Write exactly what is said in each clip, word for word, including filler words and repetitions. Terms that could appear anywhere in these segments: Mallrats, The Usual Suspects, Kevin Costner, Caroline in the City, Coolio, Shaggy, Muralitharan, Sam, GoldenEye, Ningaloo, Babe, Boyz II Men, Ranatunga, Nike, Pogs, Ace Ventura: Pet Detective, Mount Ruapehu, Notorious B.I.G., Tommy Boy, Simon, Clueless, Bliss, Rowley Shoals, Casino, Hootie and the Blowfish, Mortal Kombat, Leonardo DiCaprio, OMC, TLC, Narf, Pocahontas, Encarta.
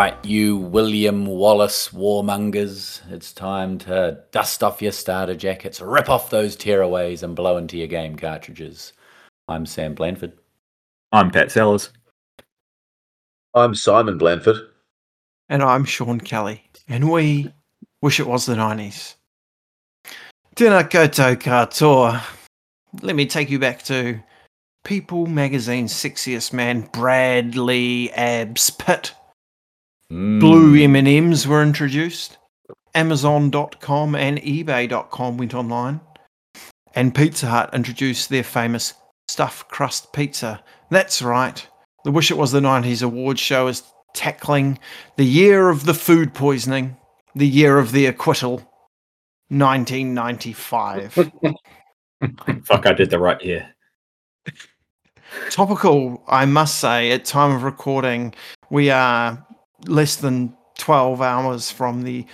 right, you William Wallace warmongers, it's time to dust off your starter jackets, rip off those tearaways, and blow into your game cartridges. I'm Sam Blanford. I'm Pat Sellers. I'm Simon Blanford. And I'm Sean Kelly. And we wish it was the nineties. Tēnā koutou katoa. Let me take you back to People Magazine's sexiest man, Bradley Abs Pitt. Mm. Blue M and M's were introduced. Amazon dot com and eBay dot com went online. And Pizza Hut introduced their famous stuffed crust pizza. That's right. The Wish It Was the nineties award show is tackling the year of the food poisoning, the year of the acquittal, nineteen ninety-five. Fuck, I did the right year. Topical, I must say, at time of recording, we are less than twelve hours from the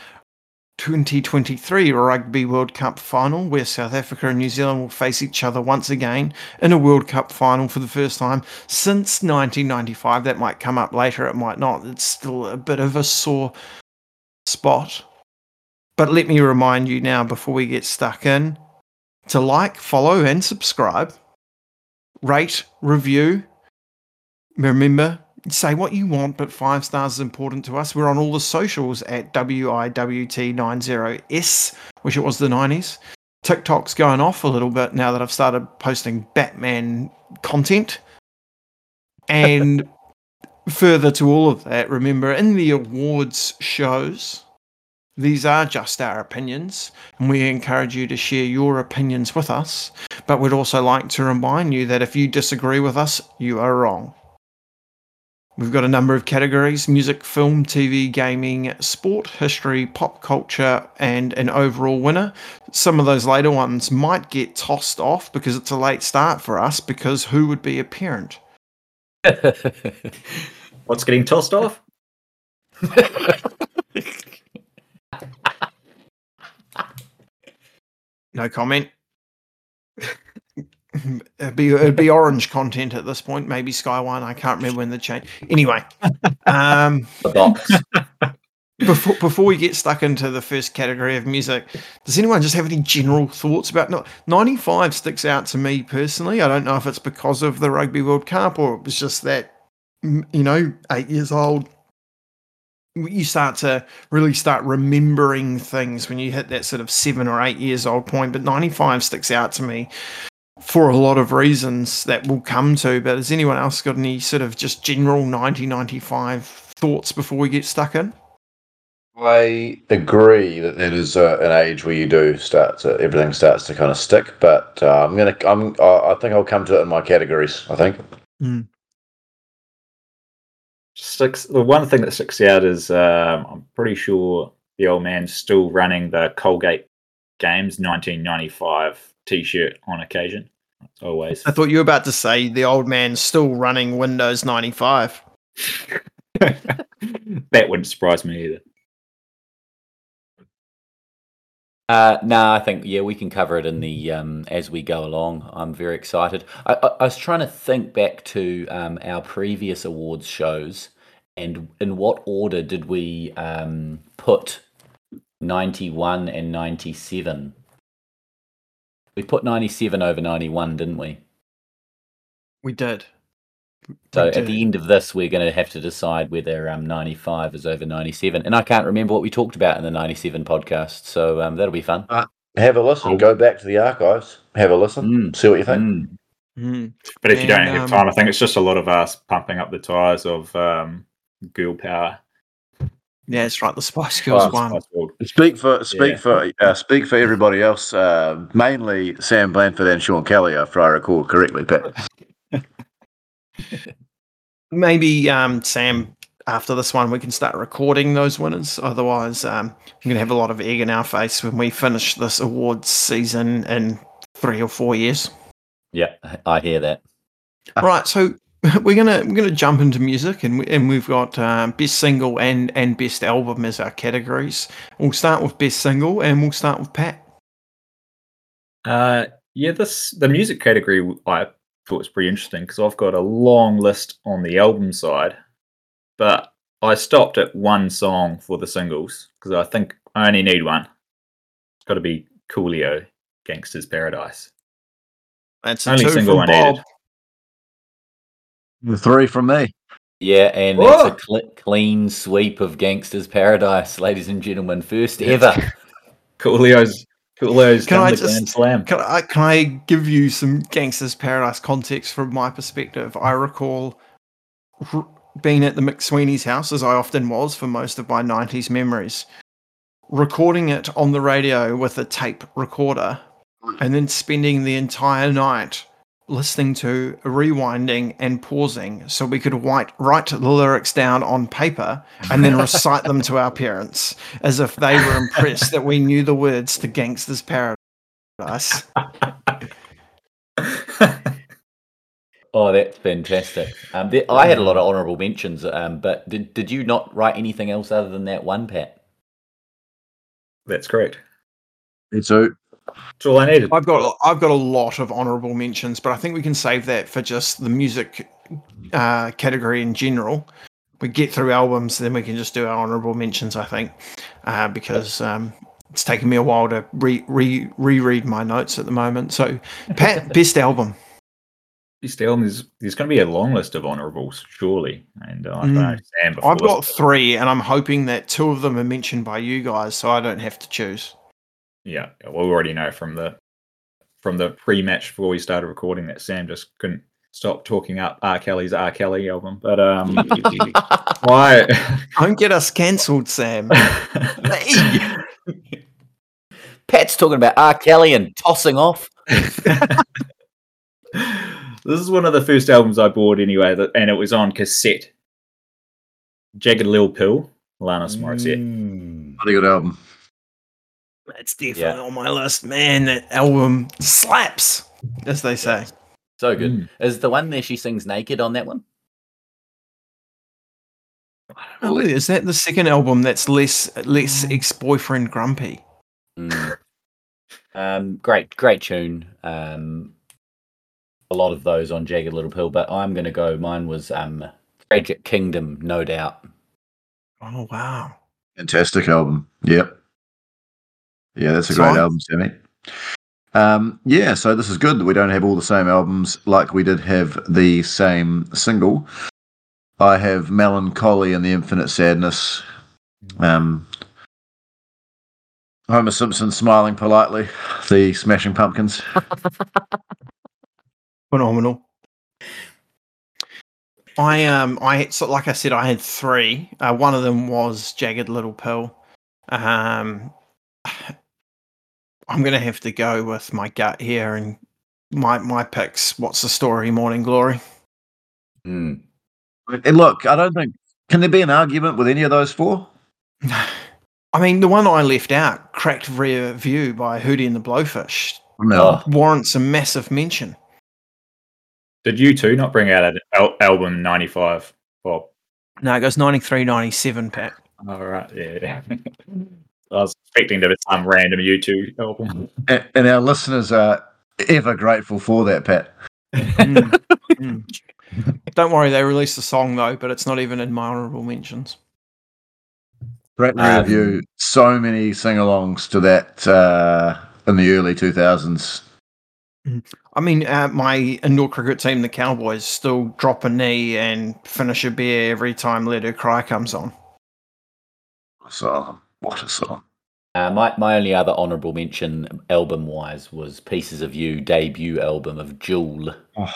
twenty twenty-three Rugby World Cup final, where South Africa and New Zealand will face each other once again in a World Cup final for the first time since nineteen ninety-five. That might come up later, it might not. It's still a bit of a sore spot. But let me remind you now, before we get stuck in, to like, follow, and subscribe. Rate, review. Remember, say what you want, but five stars is important to us. We're on all the socials at W I W T ninety S, Wish It Was the nineties. TikTok's going off a little bit now that I've started posting Batman content. And further to all of that, remember, in the awards shows, these are just our opinions, and we encourage you to share your opinions with us. But we'd also like to remind you that if you disagree with us, you are wrong. We've got a number of categories: music, film, T V, gaming, sport, history, pop culture, and an overall winner. Some of those later ones might get tossed off because it's a late start for us, because who would be a parent? What's getting tossed off? No comment. It'd be, it'd be orange content at this point. Maybe Sky One. I can't remember when the change. Anyway, um, the box. Before before we get stuck into the first category of music, does anyone just have any general thoughts about? Not ninety-five sticks out to me personally. I don't know if it's because of the Rugby World Cup or it was just that, you know, eight years old. You start to really start remembering things when you hit that sort of seven or eight years old point. But ninety-five sticks out to me for a lot of reasons that we'll come to. But has anyone else got any sort of just general nineteen ninety-five thoughts before we get stuck in? I agree that that is uh, an age where you do start to, everything starts to kind of stick. But uh, I'm gonna, I'm, I think I'll come to it in my categories. I think. Mm. Sticks, the one thing that sticks out is um, I'm pretty sure the old man's still running the Colgate Games nineteen ninety-five T-shirt on occasion. Always. I thought you were about to say the old man's still running Windows ninety-five. That wouldn't surprise me either. Uh, no, nah, I think, yeah, we can cover it in the um, as we go along. I'm very excited. I, I, I was trying to think back to um, our previous awards shows and in what order did we um, put ninety-one and ninety-seven? We put ninety-seven over ninety-one, didn't we? We did. So at the end of this, we're going to have to decide whether um, ninety-five is over ninety-seven. And I can't remember what we talked about in the ninety-seven podcast, so um, that'll be fun. Uh, have a listen. Go back to the archives. Have a listen. Mm. See what you think. Mm. Mm. But if and, you don't have time, I think it's just a lot of us pumping up the tyres of um, girl power. Yeah, that's right. The Spice Girls oh, one. Speak for speak yeah. for uh, speak for everybody else. Uh, mainly Sam Blanford and Sean Kelly, if I recall correctly, Pat. Maybe um, Sam, after this one, we can start recording those winners. Otherwise, um, we're going to have a lot of egg in our face when we finish this awards season in three or four years. Yeah, I hear that. Right, so we're gonna we're gonna jump into music, and we, and we've got um, best single and and best album as our categories. We'll start with best single, and we'll start with Pat. Uh, yeah, this the music category I thought was pretty interesting because I've got a long list on the album side, but I stopped at one song for the singles because I think I only need one. It's got to be Coolio, Gangster's Paradise. That's only a two single from Bob. The three from me. Yeah, and Whoa. that's a cl- clean sweep of Gangster's Paradise, ladies and gentlemen. First ever. Coolio's Coolio's can I just, Grand Slam. Can I, can I give you some Gangster's Paradise context from my perspective? I recall r- being at the McSweeney's house, as I often was for most of my nineties memories, recording it on the radio with a tape recorder, and then spending the entire night listening to, rewinding and pausing so we could white, write the lyrics down on paper and then recite them to our parents as if they were impressed that we knew the words to Gangster's Paradise. Oh, that's fantastic. Um, there, I had a lot of honourable mentions, um, but did, did you not write anything else other than that one, Pat? That's correct. It's out. That's all I needed. I've got I've got a lot of honourable mentions, but I think we can save that for just the music uh, category in general. We get through albums, then we can just do our honourable mentions. I think uh, because um, it's taken me a while to re re reread my notes at the moment. So, Pat, best album. Best album. There's, there's going to be a long list of honourables, surely. And uh, mm. I don't I've got three, and I'm hoping that two of them are mentioned by you guys, so I don't have to choose. Yeah, well, we already know from the from the pre-match before we started recording that Sam just couldn't stop talking up R. Kelly's R. Kelly album. But um, why? Don't get us cancelled, Sam. Pat's talking about R. Kelly and tossing off. This is one of the first albums I bought anyway, and it was on cassette. Jagged Little Pill, Alanis Morissette. Mm, what a good album. That's definitely yeah. on my list, man. That album slaps, as they say. So good. Mm. Is the one there she sings naked on that one? I don't know. Is that the second album that's less less ex-boyfriend grumpy? Mm. um, great, great tune. Um, a lot of those on Jagged Little Pill, but I'm going to go. Mine was um, Tragic Kingdom, No Doubt. Oh wow! Fantastic album. Yep. Yeah, that's a great so, album, Sammy. Um, yeah, so this is good that we don't have all the same albums like we did have the same single. I have Melancholy and the Infinite Sadness. Um, Homer Simpson smiling politely. The Smashing Pumpkins. Phenomenal. I, um, I so like I said, I had three. Uh, one of them was Jagged Little Pill. Um... I'm going to have to go with my gut here, and my my picks. What's the Story? Morning Glory. Mm. And look, I don't think can there be an argument with any of those four. I mean, the one I left out, Cracked Rear View by Hootie and the Blowfish, no. warrants a massive mention. Did you two not bring out an al- album ninety-five, Bob? No, it goes ninety-three, ninety-seven, Pat. All right, yeah. I was expecting to be some random U two album. And, and our listeners are ever grateful for that, Pat. mm. Mm. Don't worry, they released a song, though, but it's not even in my honourable mentions. Great um, review. So many sing-alongs to that uh, in the early two thousands. I mean, uh, my indoor cricket team, the Cowboys, still drop a knee and finish a beer every time Let Her Cry comes on. So... What a song. Uh, my, my only other honourable mention, album-wise, was Pieces of You, debut album of Jewel. Oh.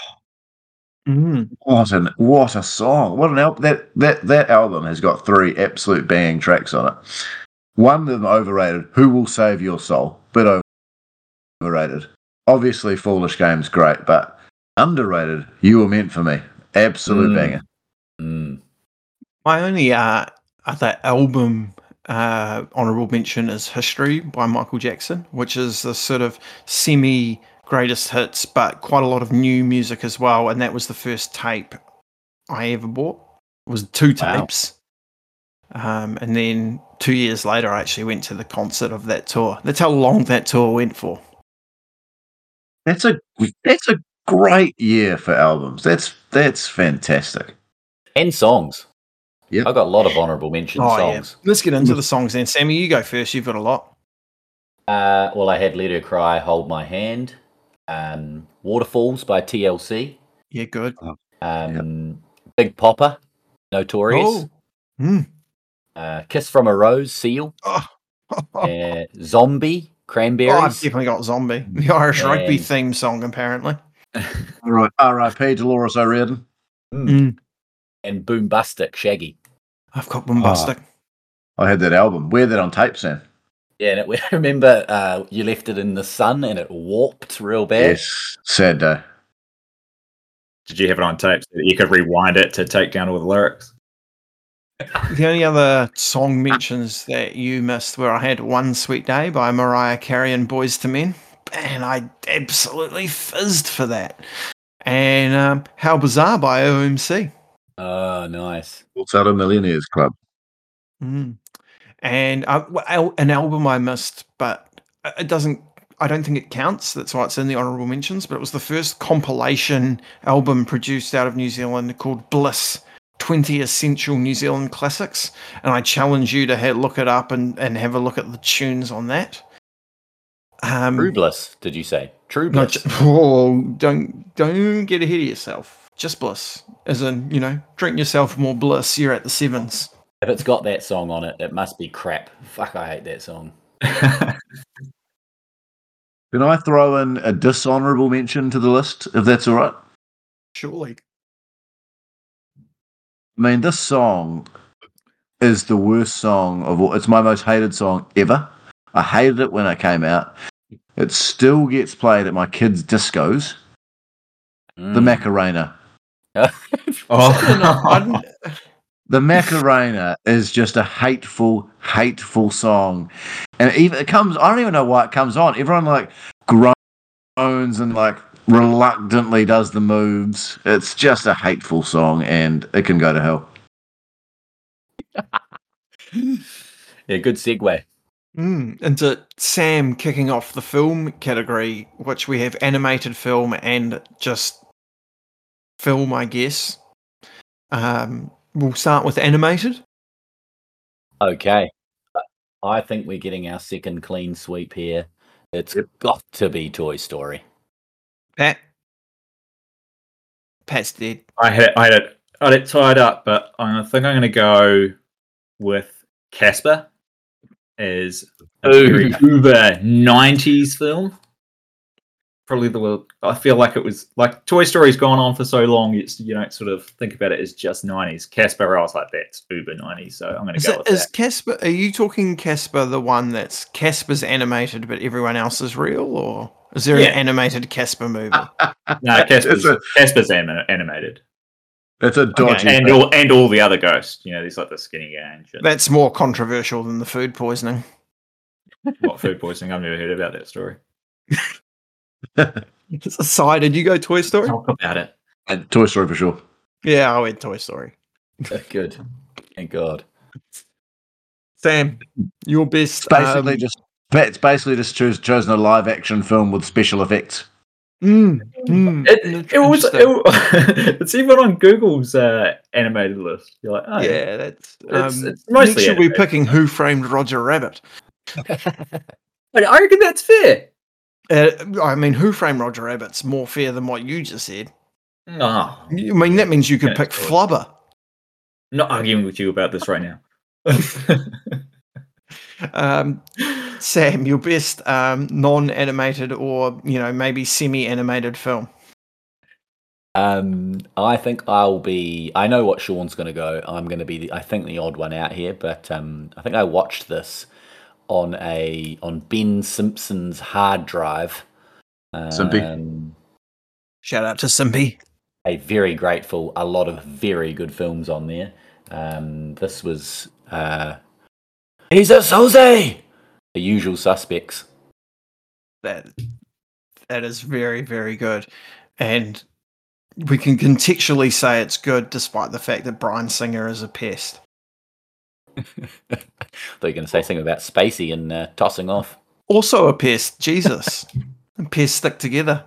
Mm. What, an, what a song. What an album. That, that, that album has got three absolute bang tracks on it. One of them overrated, Who Will Save Your Soul? Bit overrated. Obviously, Foolish Game's great, but underrated, You Were Meant For Me. Absolute mm. banger. Mm. My only uh, other album... Uh, honourable mention is History by Michael Jackson, which is a sort of semi greatest hits, but quite a lot of new music as well. And that was the first tape I ever bought. It was two tapes. Wow. Um, and then two years later, I actually went to the concert of that tour. That's how long that tour went for. That's a that's a great year for albums. That's that's fantastic. And songs. Yep. I've got a lot of honourable mention oh, songs. Yeah. Let's get into the songs then. Sammy, you go first. You've got a lot. Uh, well, I had Let Her Cry, Hold My Hand, um, Waterfalls by T L C. Yeah, good. Um, yep. Big Popper, Notorious. Oh. Mm. Uh, Kiss from a Rose, Seal. Oh. uh, Zombie, Cranberries. Oh, I've definitely got Zombie. The Irish and... rugby theme song, apparently. All right, R I P Dolores O'Riordan. Mm. Mm. And Boombastic, Shaggy. I've got Boombastic. Oh, I had that album. We had that on tape, Sam. Yeah, and it, I remember uh, you left it in the sun and it warped real bad. Yes, sad day. Did you have it on tape so that you could rewind it to take down all the lyrics? The only other song mentions that you missed were I had One Sweet Day by Mariah Carey and Boyz two Men, and I absolutely fizzed for that. And um, How Bizarre by O M C. Oh, nice. Auto Millionaires Club. Mm. And uh, an album I missed, but it doesn't, I don't think it counts. That's why it's in the honourable mentions, but it was the first compilation album produced out of New Zealand called Bliss, twenty Essential New Zealand Classics. And I challenge you to have, look it up and, and have a look at the tunes on that. Um, True Bliss, did you say? True Bliss. No, oh, don't, don't get ahead of yourself. Just Bliss, as in, you know, drink yourself more bliss, you're at the Sevens. If it's got that song on it, it must be crap. Fuck, I hate that song. Can I throw in a dishonourable mention to the list, if that's all right? Surely. I mean, this song is the worst song of all. It's my most hated song ever. I hated it when it came out. It still gets played at my kids' discos. Mm. The Macarena. Oh. The Macarena is just a hateful, hateful song, and even it comes. I don't even know why it comes on. Everyone like groans and like reluctantly does the moves. It's just a hateful song, and it can go to hell. Yeah, good segue. Mm, into Sam kicking off the film category, which we have animated film and just film, I guess. Um, we'll start with animated. Okay. I think we're getting our second clean sweep here. It's yep. got to be Toy Story. Pat? Pat's dead. I had it, I had it, I had it tied up, but I think I'm going to go with Casper. Is a very uber nineties film. Probably the I feel like it was like Toy Story's gone on for so long. It's you don't sort of think about it as just nineties. Casper, I was like that's uber nineties. So I'm going to go it, with is that. Is Casper? Are you talking Casper, the one that's Casper's animated, but everyone else is real, or is there yeah. an animated Casper movie? No, Casper's, a, Casper's anim- animated. That's a dodgy okay. and all and all the other ghosts. You know, there's like the skinny guy and shit. That's more controversial than the food poisoning. What food poisoning? I've never heard about that story. It's a side. Did you go Toy Story? Talk about it. And Toy Story for sure. Yeah, I went Toy Story. Good. Thank God. Sam, your best. It's basically um, just it's basically just choose, chosen a live action film with special effects. Mm, mm, it, it was. It, it's even on Google's uh, animated list. You're like, oh, yeah, that's it's, um, it's mostly. Should be picking Who Framed Roger Rabbit? But I reckon that's fair. Uh, I mean, Who Framed Roger Rabbit's more fair than what you just said. No, oh, I mean that means you could pick Flubber. Not arguing with you about this right now. Um, Sam, your best um, non-animated or you know maybe semi-animated film. Um, I think I'll be. I know what Sean's going to go. I'm going to be. The, I think the odd one out here, but um, I think I watched this on a on Ben Simpson's hard drive. Um, Simpy. Shout out to Simpy. A very grateful. A lot of very good films on there. Um, this was. Uh, He's a Susie! The Usual Suspects. That that is very, very good. And we can contextually say it's good despite the fact that Bryan Singer is a pest. I thought you were going to say something about Spacey and uh, tossing off. Also a pest, Jesus. And pests stick together.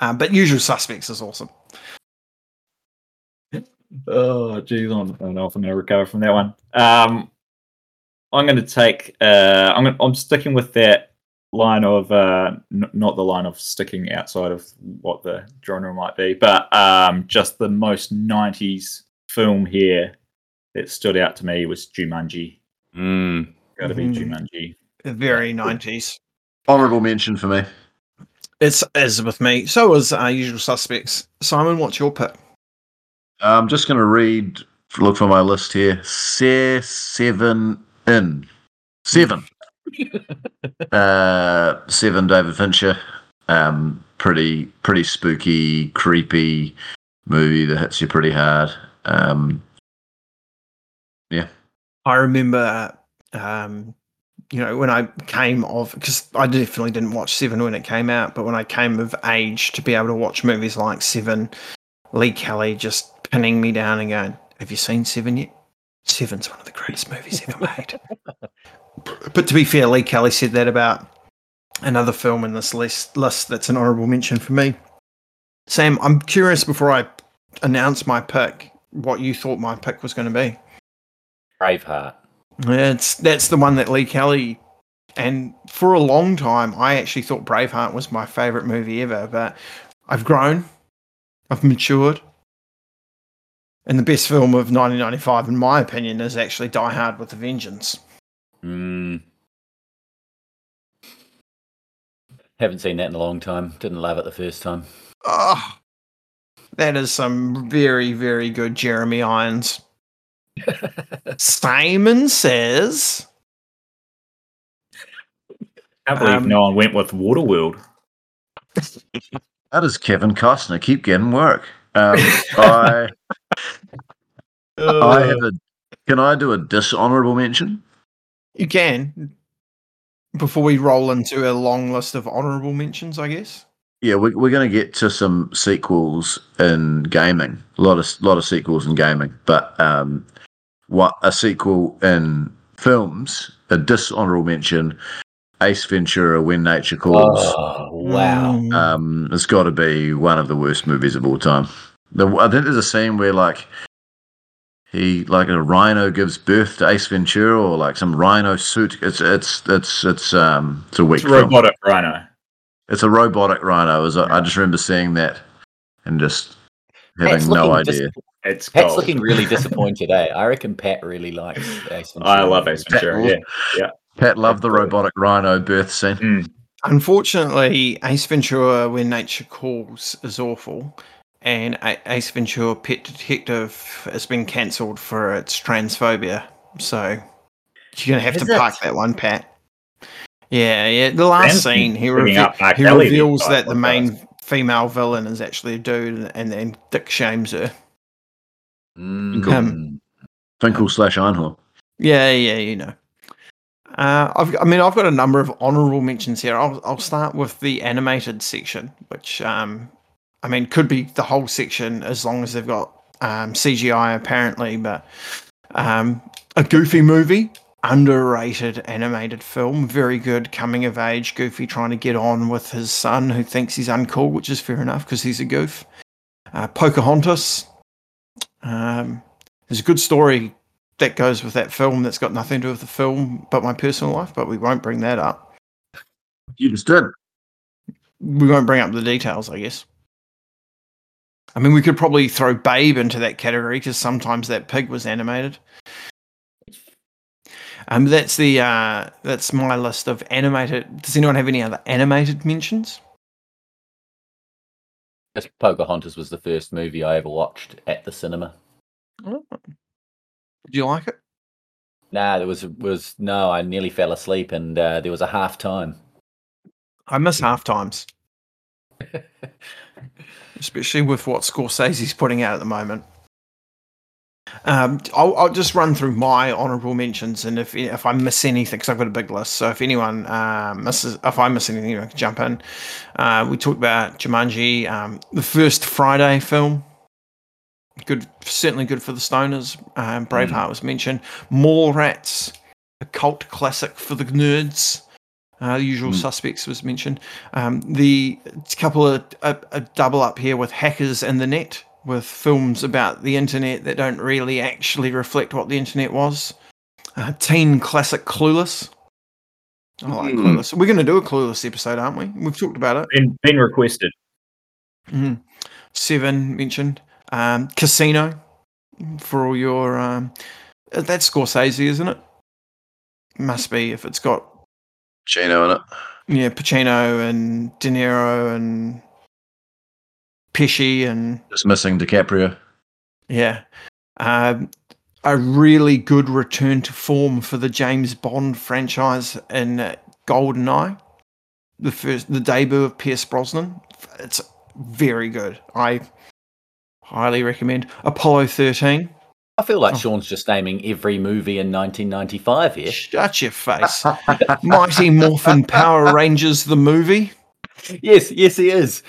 Uh, but Usual Suspects is awesome. Oh, geez, I don't know if I'm going to recover from that one. Um, I'm going to take. Uh, I'm going to, I'm sticking with that line of uh, n- not the line of sticking outside of what the genre might be, but um, just the most nineties film here that stood out to me was Jumanji. Mm. Got to be Jumanji. Very nineties. Honorable mention for me. It's is with me. So was uh, Usual Suspects. Simon, what's your pick? I'm just going to read, look for my list here. Se seven en. Seven. uh, Seven, David Fincher. Um, pretty, pretty spooky, creepy movie that hits you pretty hard. Um, yeah. I remember, um, you know, when I came of, because I definitely didn't watch Seven when it came out, but when I came of age to be able to watch movies like Seven, Lee Kelly just pinning me down and going, have you seen Seven yet? Seven's one of the greatest movies ever made. But to be fair, Lee Kelly said that about another film in this list, list that's an honourable mention for me. Sam, I'm curious before I announce my pick, what you thought my pick was going to be. Braveheart. Yeah, it's, that's the one that Lee Kelly, and for a long time, I actually thought Braveheart was my favourite movie ever, but I've grown, I've matured, and the best film of nineteen ninety-five, in my opinion, is actually Die Hard with a Vengeance. Mm. Haven't seen that in a long time. Didn't love it the first time. Oh, that is some very, very good Jeremy Irons. Simon says, I believe um, no one went with Waterworld. How does Kevin Costner keep getting work? Um, I, I have a. Can I do a dishonorable mention? You can. Before we roll into a long list of honorable mentions, I guess. Yeah, we, we're going to get to some sequels in gaming. A lot of lot of sequels in gaming, but um, what a sequel in films. A dishonorable mention. Ace Ventura: When Nature Calls. Oh, wow. Um, it's got to be one of the worst movies of all time. The, I think there's a scene where like he like a rhino gives birth to Ace Ventura, or like some rhino suit. It's it's it's it's um it's a weak. It's a robotic film. Rhino. It's a robotic rhino. Is yeah. I just remember seeing that and just having Pat's no idea. Dis- it's Pat's cold. Looking really disappointed. eh? I reckon Pat really likes Ace Ventura. I love Ace Ventura. Yeah, yeah. Pat loved the robotic rhino birth scene. Mm. Unfortunately, Ace Ventura: When Nature Calls is awful, and Ace Ventura: Pet Detective has been cancelled for its transphobia. So you're gonna have is to it? park that one, Pat. Yeah, yeah. The last Ben's scene, he, revi- he reveals that the main guys. female villain is actually a dude, and then Dick shames her. Mm. Um, Twinkle slash Einhorn. Yeah, yeah, you know. Uh, I've, I mean, I've got a number of honourable mentions here. I'll, I'll start with the animated section, which, um, I mean, could be the whole section as long as they've got um, C G I apparently, but um, a Goofy movie, underrated animated film, very good coming of age, Goofy trying to get on with his son who thinks he's uncool, which is fair enough because he's a goof. Uh, Pocahontas. Um, there's a good story that goes with that film that's got nothing to do with the film but my personal life, but we won't bring that up. You just did. We won't bring up the details, I guess. I mean, we could probably throw Babe into that category because sometimes that pig was animated. Um, that's the uh, that's my list of animated. Does anyone have any other animated mentions? Pocahontas was the first movie I ever watched at the cinema. Oh. Did you like it? Nah, there was was no. I nearly fell asleep, and uh, there was a half time. I miss half times, especially with what Scorsese's putting out at the moment. Um, I'll, I'll just run through my honourable mentions, and if if I miss anything, because I've got a big list. So if anyone uh, misses, if I miss anything, I can jump in. Uh, we talked about Jumanji, um, the first Friday film. Good, certainly good for the stoners. Um, Braveheart was mentioned. Mallrats, a cult classic for the nerds. Uh, the Usual mm. Suspects was mentioned. Um, the it's a couple of a, a double up here with Hackers and the Net. with films about the internet that don't really actually reflect what the internet was. Uh, teen classic Clueless. I like mm. Clueless. We're going to do a Clueless episode, aren't we? We've talked about it. Been, been requested. Mm. Seven mentioned. Um, Casino for all your... Um, that's Scorsese, isn't it? Must be if it's got... Pacino in it. Yeah, Pacino and De Niro and Pesci and... Just missing DiCaprio. Yeah. Um, a really good return to form for the James Bond franchise in uh, GoldenEye, the first, the debut of Pierce Brosnan. It's very good. I highly recommend. Apollo thirteen. I feel like oh. Sean's just naming every movie in nineteen ninety-five here. Shut your face. Mighty Morphin Power Rangers, the movie. Yes, yes, he is.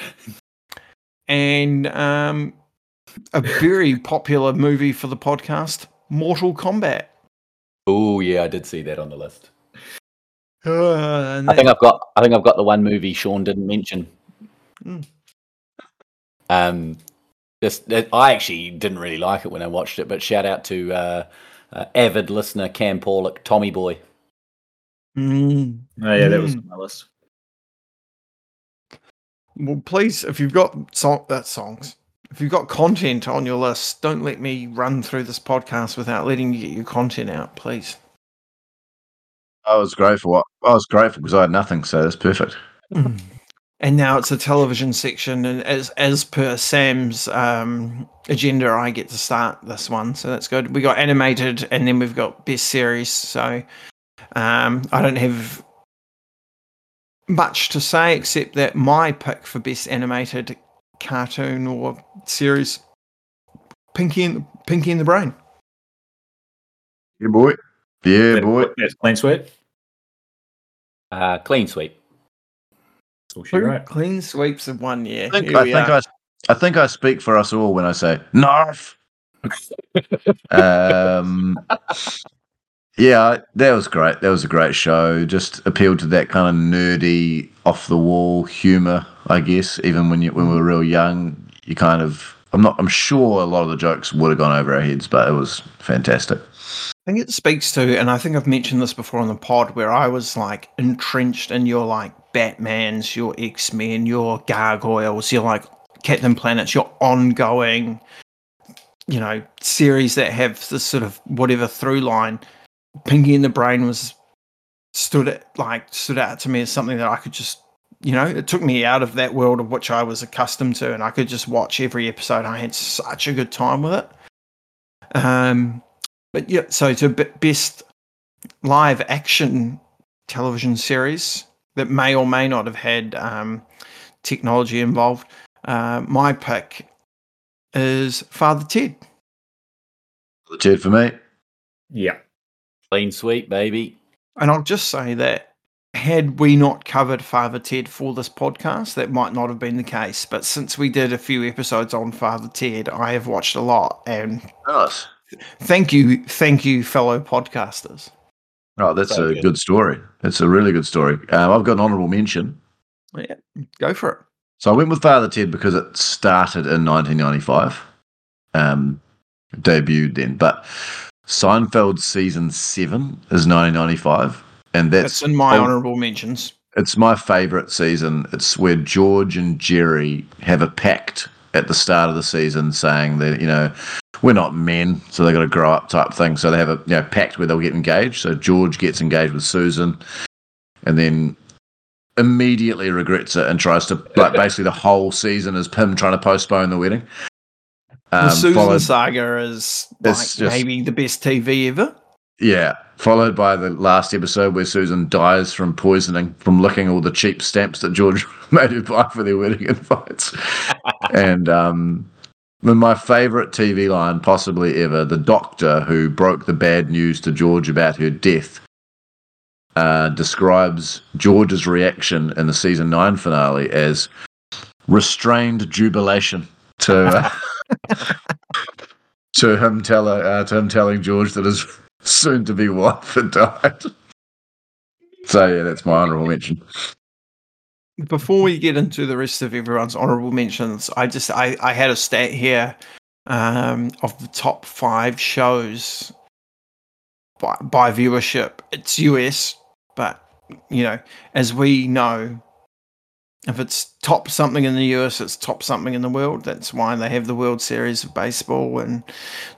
And um, a very popular movie for the podcast, Mortal Kombat. Oh yeah, I did see that on the list. Uh, I think I've got. I think I've got the one movie Sean didn't mention. Mm. Um, this I actually didn't really like it when I watched it, but shout out to uh, uh, avid listener Cam Porlick, Tommy Boy. Mm. Oh yeah, that was on my list. Well, please, if you've got so- that songs. If you've got content on your list, don't let me run through this podcast without letting you get your content out, please. I was grateful. I was grateful because I had nothing, so that's perfect. Mm. And now it's the television section, and as as per Sam's um, agenda, I get to start this one, so that's good. We got animated, and then we've got best series. So um, I don't have much to say except that my pick for best animated cartoon or series, Pinky and Pinky and the Brain. Yeah, boy. Yeah, boy. That's clean sweep. Uh, clean sweep. Oh, she right. Clean sweeps of one year. I think, I, think I, I think I speak for us all when I say Narf. um, yeah, that was great. That was a great show. Just appealed to that kind of nerdy, off the wall humour. I guess even when you when we were real young, you kind of I'm not I'm sure a lot of the jokes would have gone over our heads, but it was fantastic. I think it speaks to, and I think I've mentioned this before on the pod, where I was like entrenched in your like Batmans, your X-Men, your Gargoyles, your like Captain Planets, your ongoing, you know, series that have this sort of whatever through line. Pinky and the Brain was stood at, like stood out to me as something that I could just. You know, it took me out of that world of which I was accustomed to, and I could just watch every episode. I had such a good time with it. Um, but yeah, so to best live action television series that may or may not have had um, technology involved, uh, my pick is Father Ted. Father Ted for me. Yeah. Clean sweep, baby. And I'll just say that. Had we not covered Father Ted for this podcast, that might not have been the case. But since we did a few episodes on Father Ted, I have watched a lot. And nice. thank you, thank you, fellow podcasters. Oh, that's so a good. good story. That's a really good story. Um, I've got an honourable mention. Yeah, go for it. So I went with Father Ted because it started in nineteen ninety-five, um, debuted then. But Seinfeld season seven is nineteen ninety-five. And that's, that's in my honourable mentions. It's my favourite season. It's where George and Jerry have a pact at the start of the season saying that, you know, we're not men, so they've got to grow up type thing. So they have a you know, pact where they'll get engaged. So George gets engaged with Susan and then immediately regrets it and tries to, like, basically the whole season is him trying to postpone the wedding. Um, the Susan followed, saga is like just, maybe the best T V ever. Yeah, followed by the last episode where Susan dies from poisoning, from licking all the cheap stamps that George made her buy for their wedding invites. And um, my favourite T V line possibly ever, the doctor who broke the bad news to George about her death, uh, describes George's reaction in the season nine finale as restrained jubilation to uh, to him tell her, uh, to him telling George that his soon-to-be wife had died. So, yeah, that's my honourable mention. before we get into the rest of everyone's honorable mentions, I just I, I had a stat here um, of the top five shows by, by viewership. It's U S, but you know, as we know, if it's top something in the U S, it's top something in the world. That's why they have the World Series of Baseball and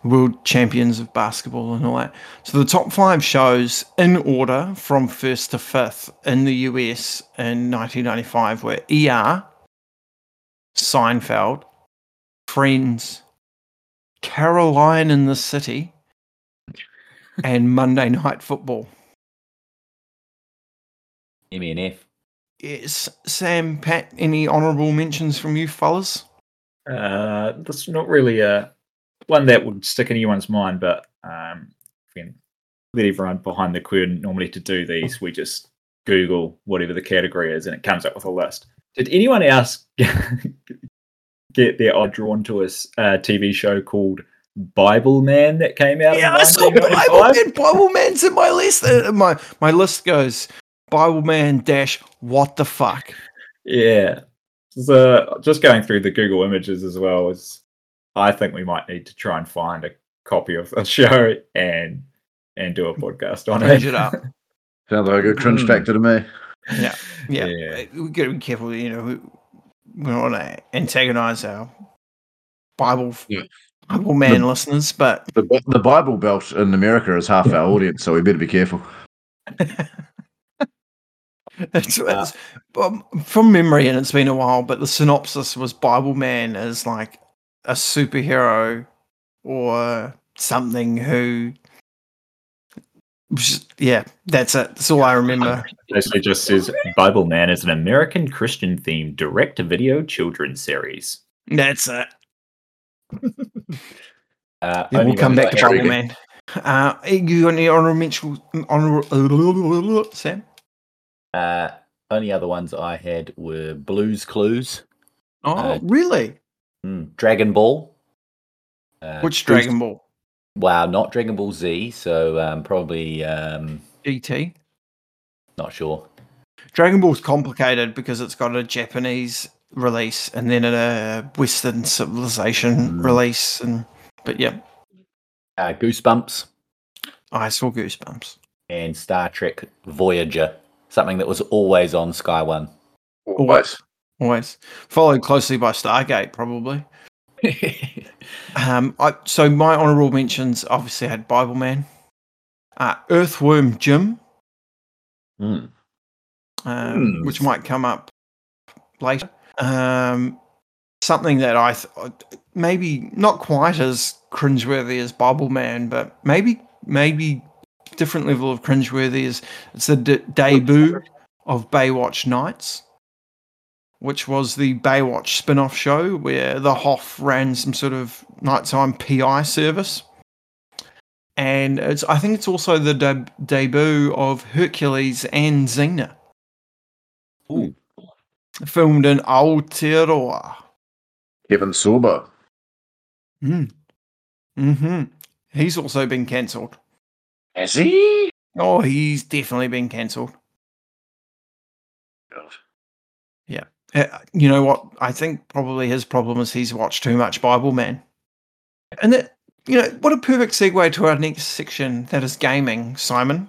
World Champions of Basketball and all that. So the top five shows in order from first to fifth in the U S in nineteen ninety-five were E R, Seinfeld, Friends, Caroline in the City, and Monday Night Football. M N F. Yes, Sam, Pat, any honourable mentions from you fellas? Uh, that's not really a one that would stick in anyone's mind, but um, again, let everyone behind the curtain normally to do these. We just Google whatever the category is, and it comes up with a list. Did anyone else get their eye drawn to a uh, T V show called Bible Man that came out? Yeah, in I saw Bible Man. Bible Man's in my list. My my list goes Bible Man dash what the fuck. Yeah. So just going through the Google images as well, is I think we might need to try and find a copy of the show and and do a podcast on Page it. it up. Sounds like a cringe mm. factor to me. Yeah. Yeah. yeah. We've got to be careful, you know, we, we don't want to antagonize our Bible yeah. Bible Man the, listeners, but the, the Bible Belt in America is half our audience, so we better be careful. It's, it's, from memory, and it's been a while, but the synopsis was Bible Man is like a superhero or something who yeah that's it that's all I remember. It basically just says Bible Man is an American Christian themed direct to video children's series. That's it. uh, yeah, we'll come back to Bible Man. Uh, you got any honorable mention, honorable Sam? Uh, only other ones I had were Blue's Clues. Oh, uh, really? Mm, Dragon Ball. Uh, Which Dragon Goose- Ball? Wow, not Dragon Ball Z, so um, probably... Um, E T? Not sure. Dragon Ball's complicated because it's got a Japanese release and then a Western Civilization mm. release. And But yeah. Uh, Goosebumps. I saw Goosebumps. And Star Trek Voyager. Something that was always on Sky One. Always. Always. Followed closely by Stargate, probably. um, I, so my honourable mentions obviously had Bible Man, uh, Earthworm Jim, mm. Um, mm. which might come up later. Um, something that I th- maybe not quite as cringeworthy as Bible Man, but maybe maybe... different level of cringeworthy is it's the de- debut of Baywatch Nights, which was the Baywatch spin-off show where the Hoff ran some sort of nighttime P I service, and it's I think it's also the de- debut of Hercules and Xena. Ooh. Filmed in Aotearoa. Kevin Sorbo. Mm. Mm-hmm. He's also been cancelled. Has he? Oh, he's definitely been cancelled. Yeah. Uh, you know what? I think probably his problem is he's watched too much Bible Man. And, that, you know, what a perfect segue to our next section. That is gaming, Simon.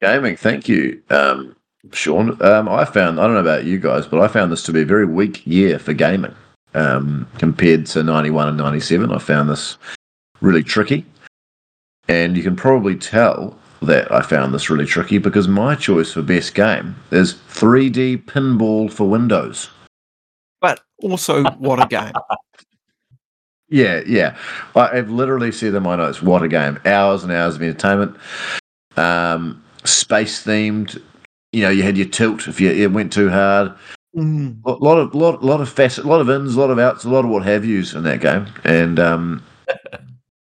Gaming, thank you, um, Sean. Um, I found, I don't know about you guys, but I found this to be a very weak year for gaming. Um, compared to ninety-one and ninety-seven, I found this really tricky. And you can probably tell that I found this really tricky because my choice for best game is three D Pinball for Windows. But also, what a game. yeah, yeah. I've literally said in my notes, what a game. Hours and hours of entertainment. Um, space-themed. You know, you had your tilt if you it went too hard. Mm. A lot of, lot, lot of facets, a lot of ins, a lot of outs, a lot of what have yous in that game. And... Um,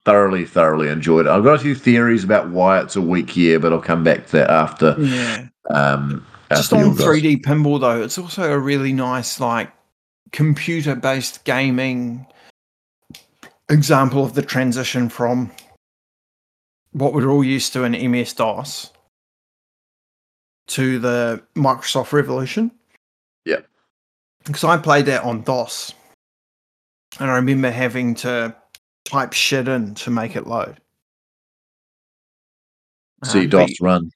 Thoroughly, thoroughly enjoyed it. I've got a few theories about why it's a weak year, but I'll come back to that after. Yeah. Um, Just after on three D Pinball, though, it's also a really nice, like, computer-based gaming example of the transition from what we're all used to in M S DOS to the Microsoft Revolution. Yeah. Because I played that on DOS. And I remember having to type shit in to make it load. So you um, DOS run.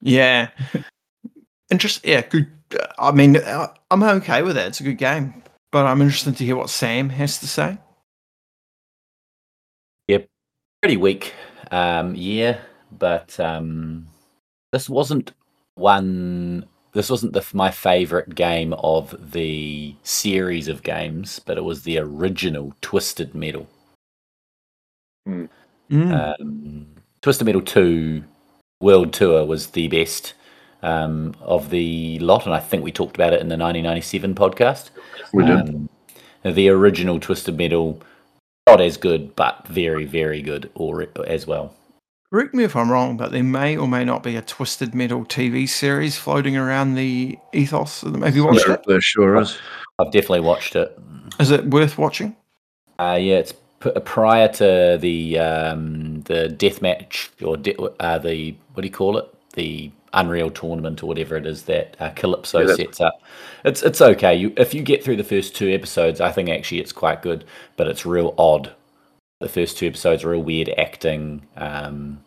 Yeah. Interest, yeah, good. I mean, I'm okay with it. It's a good game. But I'm interested to hear what Sam has to say. Yep. Pretty weak um, year, but um, this wasn't one... This wasn't the, my favourite game of the series of games, but it was the original Twisted Metal. Mm. Um, Twisted Metal two World Tour was the best um, of the lot, and I think we talked about it in the nineteen ninety-seven podcast. We did. Um, the original Twisted Metal, not as good, but very, very good or, as well. Correct me if I'm wrong, but there may or may not be a Twisted Metal T V series floating around the ethos. Have you watched it? There sure is. I've definitely watched it. Is it worth watching? Uh, yeah, it's p- prior to the um, the deathmatch or de- uh, the, what do you call it? The Unreal Tournament or whatever it is that uh, Calypso yeah, sets up. It's it's okay. You, if you get through the first two episodes, I think actually it's quite good, but it's real odd. The first two episodes are all weird acting. Um,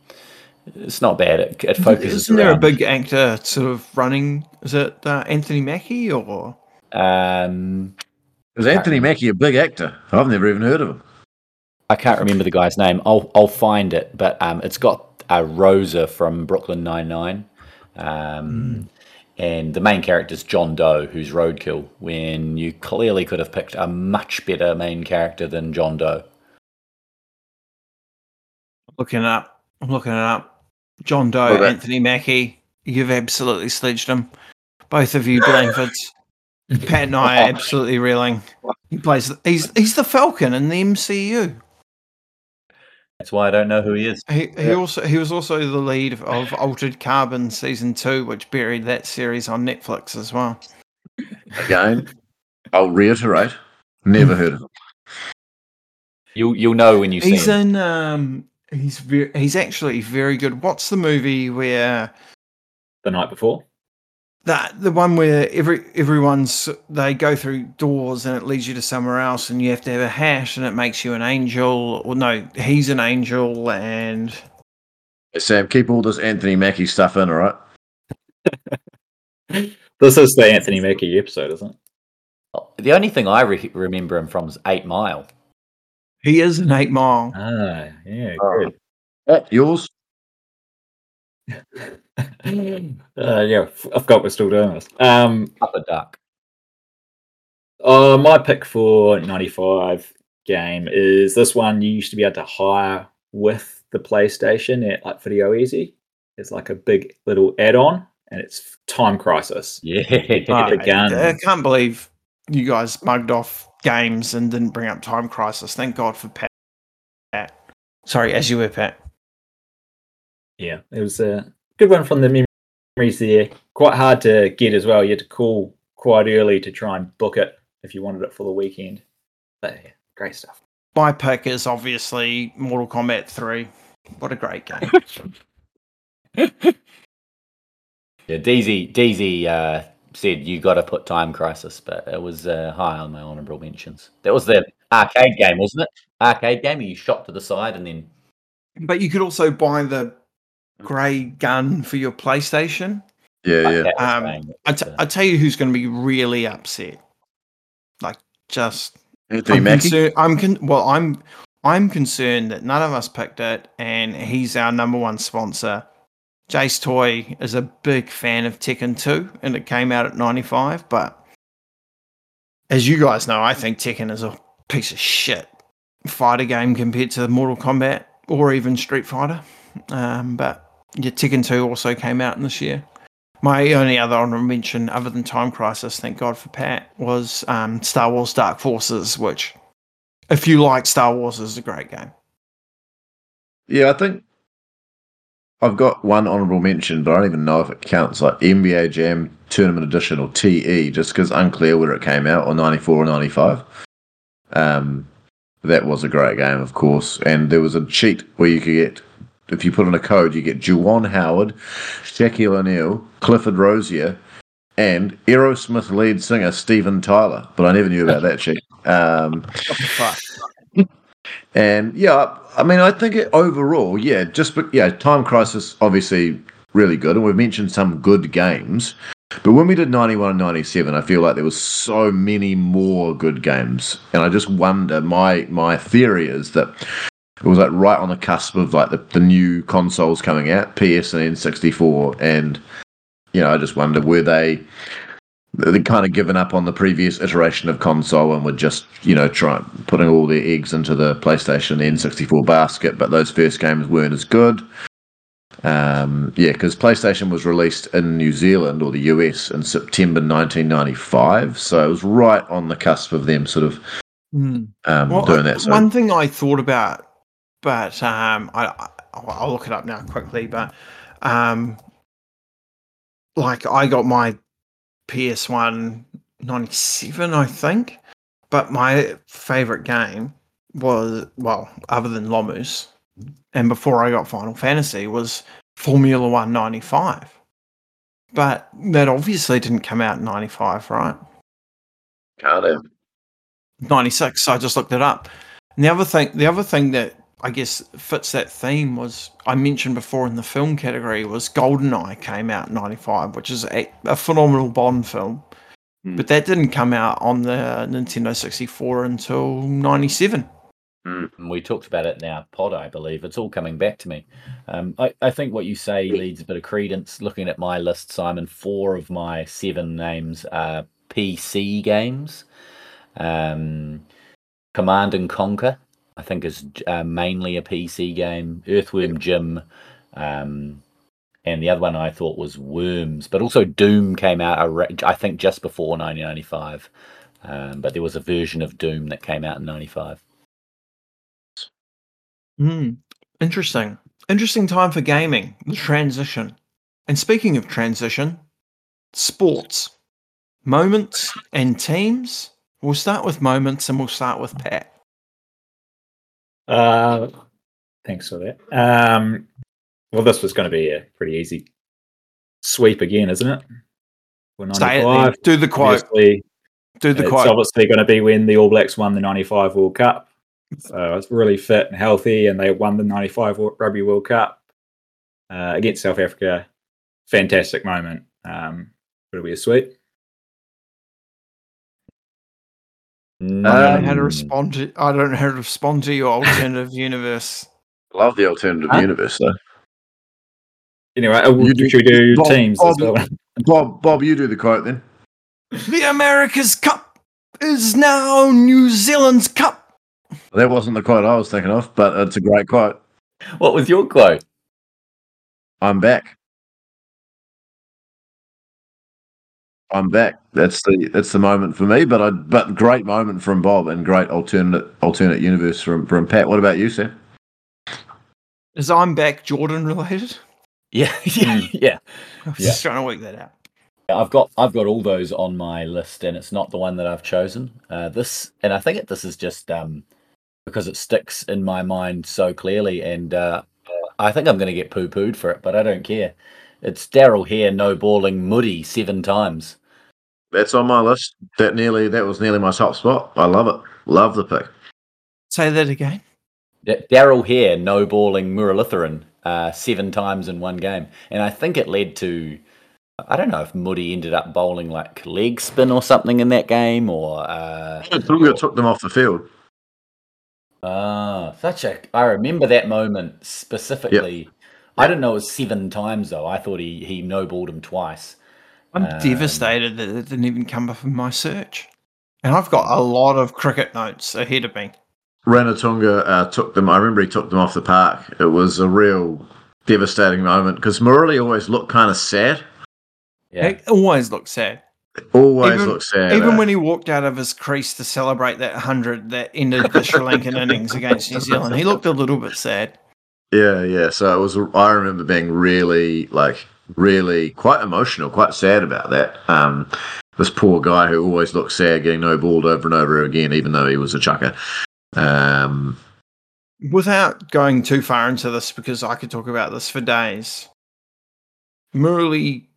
it's not bad. It, it focuses. Isn't there around... a big actor sort of running? Is it uh, Anthony Mackie or? Um, is Anthony Mackie a big actor? I've never even heard of him. I can't remember the guy's name. I'll I'll find it. But um, it's got uh, Rosa from Brooklyn Nine-Nine, um, mm. and the main character is John Doe, who's Roadkill. When you clearly could have picked a much better main character than John Doe. Looking it up. I'm looking it up. John Doe, well, Anthony Mackie. You've absolutely sledged him. Both of you, Blanfords. Pat and I are absolutely reeling. He plays. He's he's the Falcon in the M C U. That's why I don't know who he is. He he yeah. also he was also the lead of Altered Carbon season two, which buried that series on Netflix as well. Again, I'll reiterate. Never heard of him. You'll you'll know when you see him. He's in. Um, He's very, he's actually very good. What's the movie where The Night Before? That the one where every everyone's they go through doors and it leads you to somewhere else, and you have to have a hash, and it makes you an angel. Or no, he's an angel. And hey, Sam, keep all this Anthony Mackie stuff in, all right? This is the Anthony Mackie episode, isn't it? The only thing I re- remember him from is Eight Mile. He is an Eight Mile. Ah, yeah, good. Uh, yours? uh, yeah, I forgot we're still doing this. Um, Up the Duck. Uh, my pick for ninety-five game is this one you used to be able to hire with the PlayStation at like Video Easy. It's like a big little add-on, and it's Time Crisis. Yeah. I, I can't believe you guys mugged off games and didn't bring up Time Crisis. Thank God for Pat. Pat. Sorry, as you were, Pat. Yeah, it was a good one from the memories there. Quite hard to get as well. You had to call quite early to try and book it if you wanted it for the weekend. But yeah, great stuff. My pick is obviously Mortal Kombat three. What a great game. yeah, DayZ, DayZ, uh, said you got to put Time Crisis, but it was uh, high on my honourable mentions. That was the arcade game, wasn't it? Arcade game, you shot to the side and then. But you could also buy the grey gun for your PlayStation. Yeah, yeah. Um, I, t- I tell you who's going to be really upset. Like, just Anthony I'm Mackie. Concerned, I'm con- well, I'm I'm concerned that none of us picked it, and he's our number one sponsor. Jace Toy is a big fan of Tekken two, and it came out at ninety-five, but as you guys know, I think Tekken is a piece of shit fighter game compared to Mortal Kombat or even Street Fighter. Um, but yeah, Tekken two also came out in this year. My only other honorable mention, other than Time Crisis, thank God for Pat, was um, Star Wars Dark Forces, which, if you like Star Wars, is a great game. Yeah, I think I've got one honourable mention, but I don't even know if it counts, like N B A Jam Tournament Edition or T E, just because unclear whether it came out, or ninety-four or ninety-five. Um, that was a great game, of course, and there was a cheat where you could get if you put in a code, you get Juwan Howard, Shaquille O'Neal, Clifford Rosier, and Aerosmith lead singer Steven Tyler. But I never knew about that shit. Um, and yeah, I mean, I think it, overall, yeah, just yeah, Time Crisis obviously really good, and we've mentioned some good games. But when we did ninety-one and ninety-seven, I feel like there was so many more good games. And I just wonder, my my theory is that it was like right on the cusp of like the, the new consoles coming out, P S and N sixty-four. And, you know, I just wonder, were they, they kind of given up on the previous iteration of console and were just, you know, trying putting all their eggs into the PlayStation N sixty-four basket, but those first games weren't as good. Um, yeah, because PlayStation was released in New Zealand or the U S in September nineteen ninety-five, so it was right on the cusp of them sort of um, well, doing that. So. One thing I thought about, but um, I, I'll look it up now quickly, but um, like I got my P S one ninety-seven, I think, but my favourite game was, well, other than Lomus, and before I got Final Fantasy, was Formula One ninety-five. But that obviously didn't come out in ninety-five, right? Got it. ninety-six, so I just looked it up. And the other thing the other thing that I guess fits that theme was, I mentioned before in the film category, was GoldenEye came out in ninety-five, which is a, a phenomenal Bond film. Mm. But that didn't come out on the Nintendo sixty-four until ninety-seven. Mm. We talked about it in our pod, I believe. It's all coming back to me. Um, I, I think what you say leads a bit of credence. Looking at my list, Simon, four of my seven names are P C games. Um, Command and Conquer, I think, is uh, mainly a P C game. Earthworm Jim, um, and the other one I thought was Worms. But also Doom came out, I think, just before nineteen ninety-five. Um, but there was a version of Doom that came out in ninety-five. Mm, interesting. Interesting time for gaming, the transition. And speaking of transition, sports, moments and teams. We'll start with moments and we'll start with Pat. Uh, thanks for that. Um, well, this was going to be a pretty easy sweep again, isn't it? We're Say it then. Do the quote. Obviously, Do the it's quote. It's obviously going to be when the All Blacks won the ninety-five World Cup. So it's really fit and healthy, and they won the ninety-five Rugby World Cup uh, against South Africa. Fantastic moment. Um, it'll be a sweep. Um, I don't know how to respond to. I don't know how to respond to your alternative universe. Love the alternative huh? universe, though. Anyway, you do, should we do Bob, teams? Bob, as well? Bob, Bob, you do the quote then. The America's Cup is now New Zealand's Cup. That wasn't the quote I was thinking of, but it's a great quote. What was your quote? I'm back. I'm back. That's the that's the moment for me. But I but great moment from Bob and great alternate alternate universe from, from Pat. What about you, Sam? Is I'm back Jordan related? Yeah, yeah, yeah. I was yeah. just trying to work that out. I've got I've got all those on my list, and it's not the one that I've chosen. Uh, this and I think it, this is just. Um, because it sticks in my mind so clearly, and uh, I think I'm going to get poo-pooed for it, but I don't care. It's Daryl Hare no-balling Moody seven times. That's on my list. That nearly that was nearly my top spot. I love it. Love the pick. Say that again. D- Daryl Hare no-balling Muralitharan uh, seven times in one game, and I think it led to, I don't know if Moody ended up bowling like leg spin or something in that game, or uh, Tunga took them off the field. Ah, such a! I remember that moment specifically. Yep. I didn't know it was seven times though. I thought he he no-balled him twice. I'm um, devastated that it didn't even come up in my search, and I've got a lot of cricket notes ahead of me. Ranatunga uh, took them. I remember he took them off the park. It was a real devastating moment because Murali always looked kind of sad. Yeah, he always looked sad. Always even, looks sad. Even when he walked out of his crease to celebrate that hundred that ended the Sri Lankan innings against New Zealand, he looked a little bit sad. Yeah, yeah. So it was. I remember being really, like, really quite emotional, quite sad about that. Um, this poor guy who always looked sad, getting no-balled over and over again, even though he was a chucker. Um, without going too far into this, because I could talk about this for days, Murley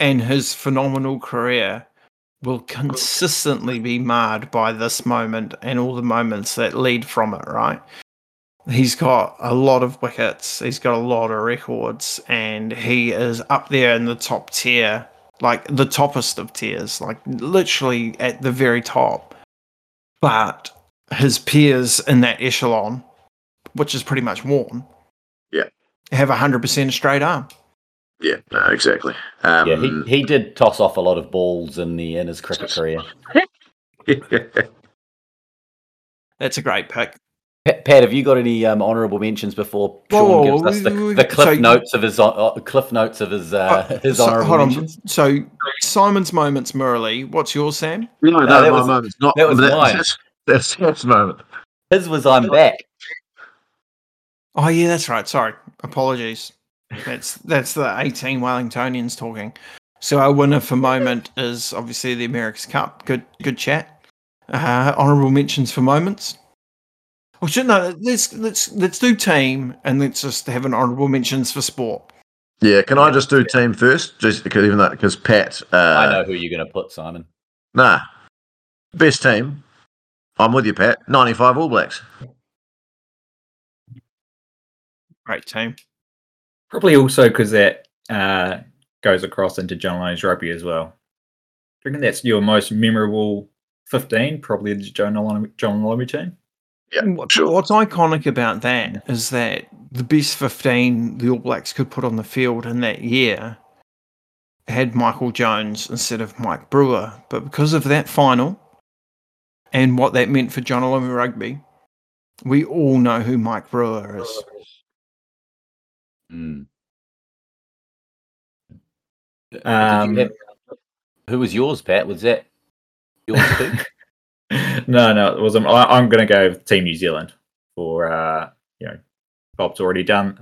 and his phenomenal career will consistently be marred by this moment and all the moments that lead from it, right? He's got a lot of wickets. He's got a lot of records. And he is up there in the top tier, like the toppest of tiers, like literally at the very top. But his peers in that echelon, which is pretty much Warren, yeah, have one hundred percent straight arm. Yeah, no, exactly. Um, yeah, he, he did toss off a lot of balls in the in his cricket career. Yeah. That's a great pick. Pat, have you got any um, honourable mentions before Sean gives us the, the cliff so, notes of his uh, cliff notes of his uh, uh, his so, honourable mentions? So Simon's moments, Murley. What's yours, Sam? No, no, no that my was, moment's not. That was that, mine. That's, that's Sam's moment. His was I'm back. Oh yeah, that's right. Sorry, apologies. That's that's the eighteen Wellingtonians talking. So our winner for moment is obviously the America's Cup. Good good chat. Uh, honourable mentions for moments. Oh shit! No, let's let's let's do team, and let's just have an honourable mentions for sport. Yeah, can I just do team first? Just because even though because Pat, uh, I know who you're going to put, Simon. Nah, best team. I'm with you, Pat. ninety-five All Blacks. Great team. Probably also because that uh, goes across into John Lone's rugby as well. Do you reckon that's your most memorable fifteen? Probably the John Lone John Lone team. Yeah, what, sure. What's iconic about that is that the best fifteen the All Blacks could put on the field in that year had Michael Jones instead of Mike Brewer. But because of that final and what that meant for Jonalumi Rugby, we all know who Mike Brewer is. Mm. Um, have, who was yours, Pat? Was that yours too? No, no, it wasn't. I'm going to go with Team New Zealand for, uh, you know, Bob's already done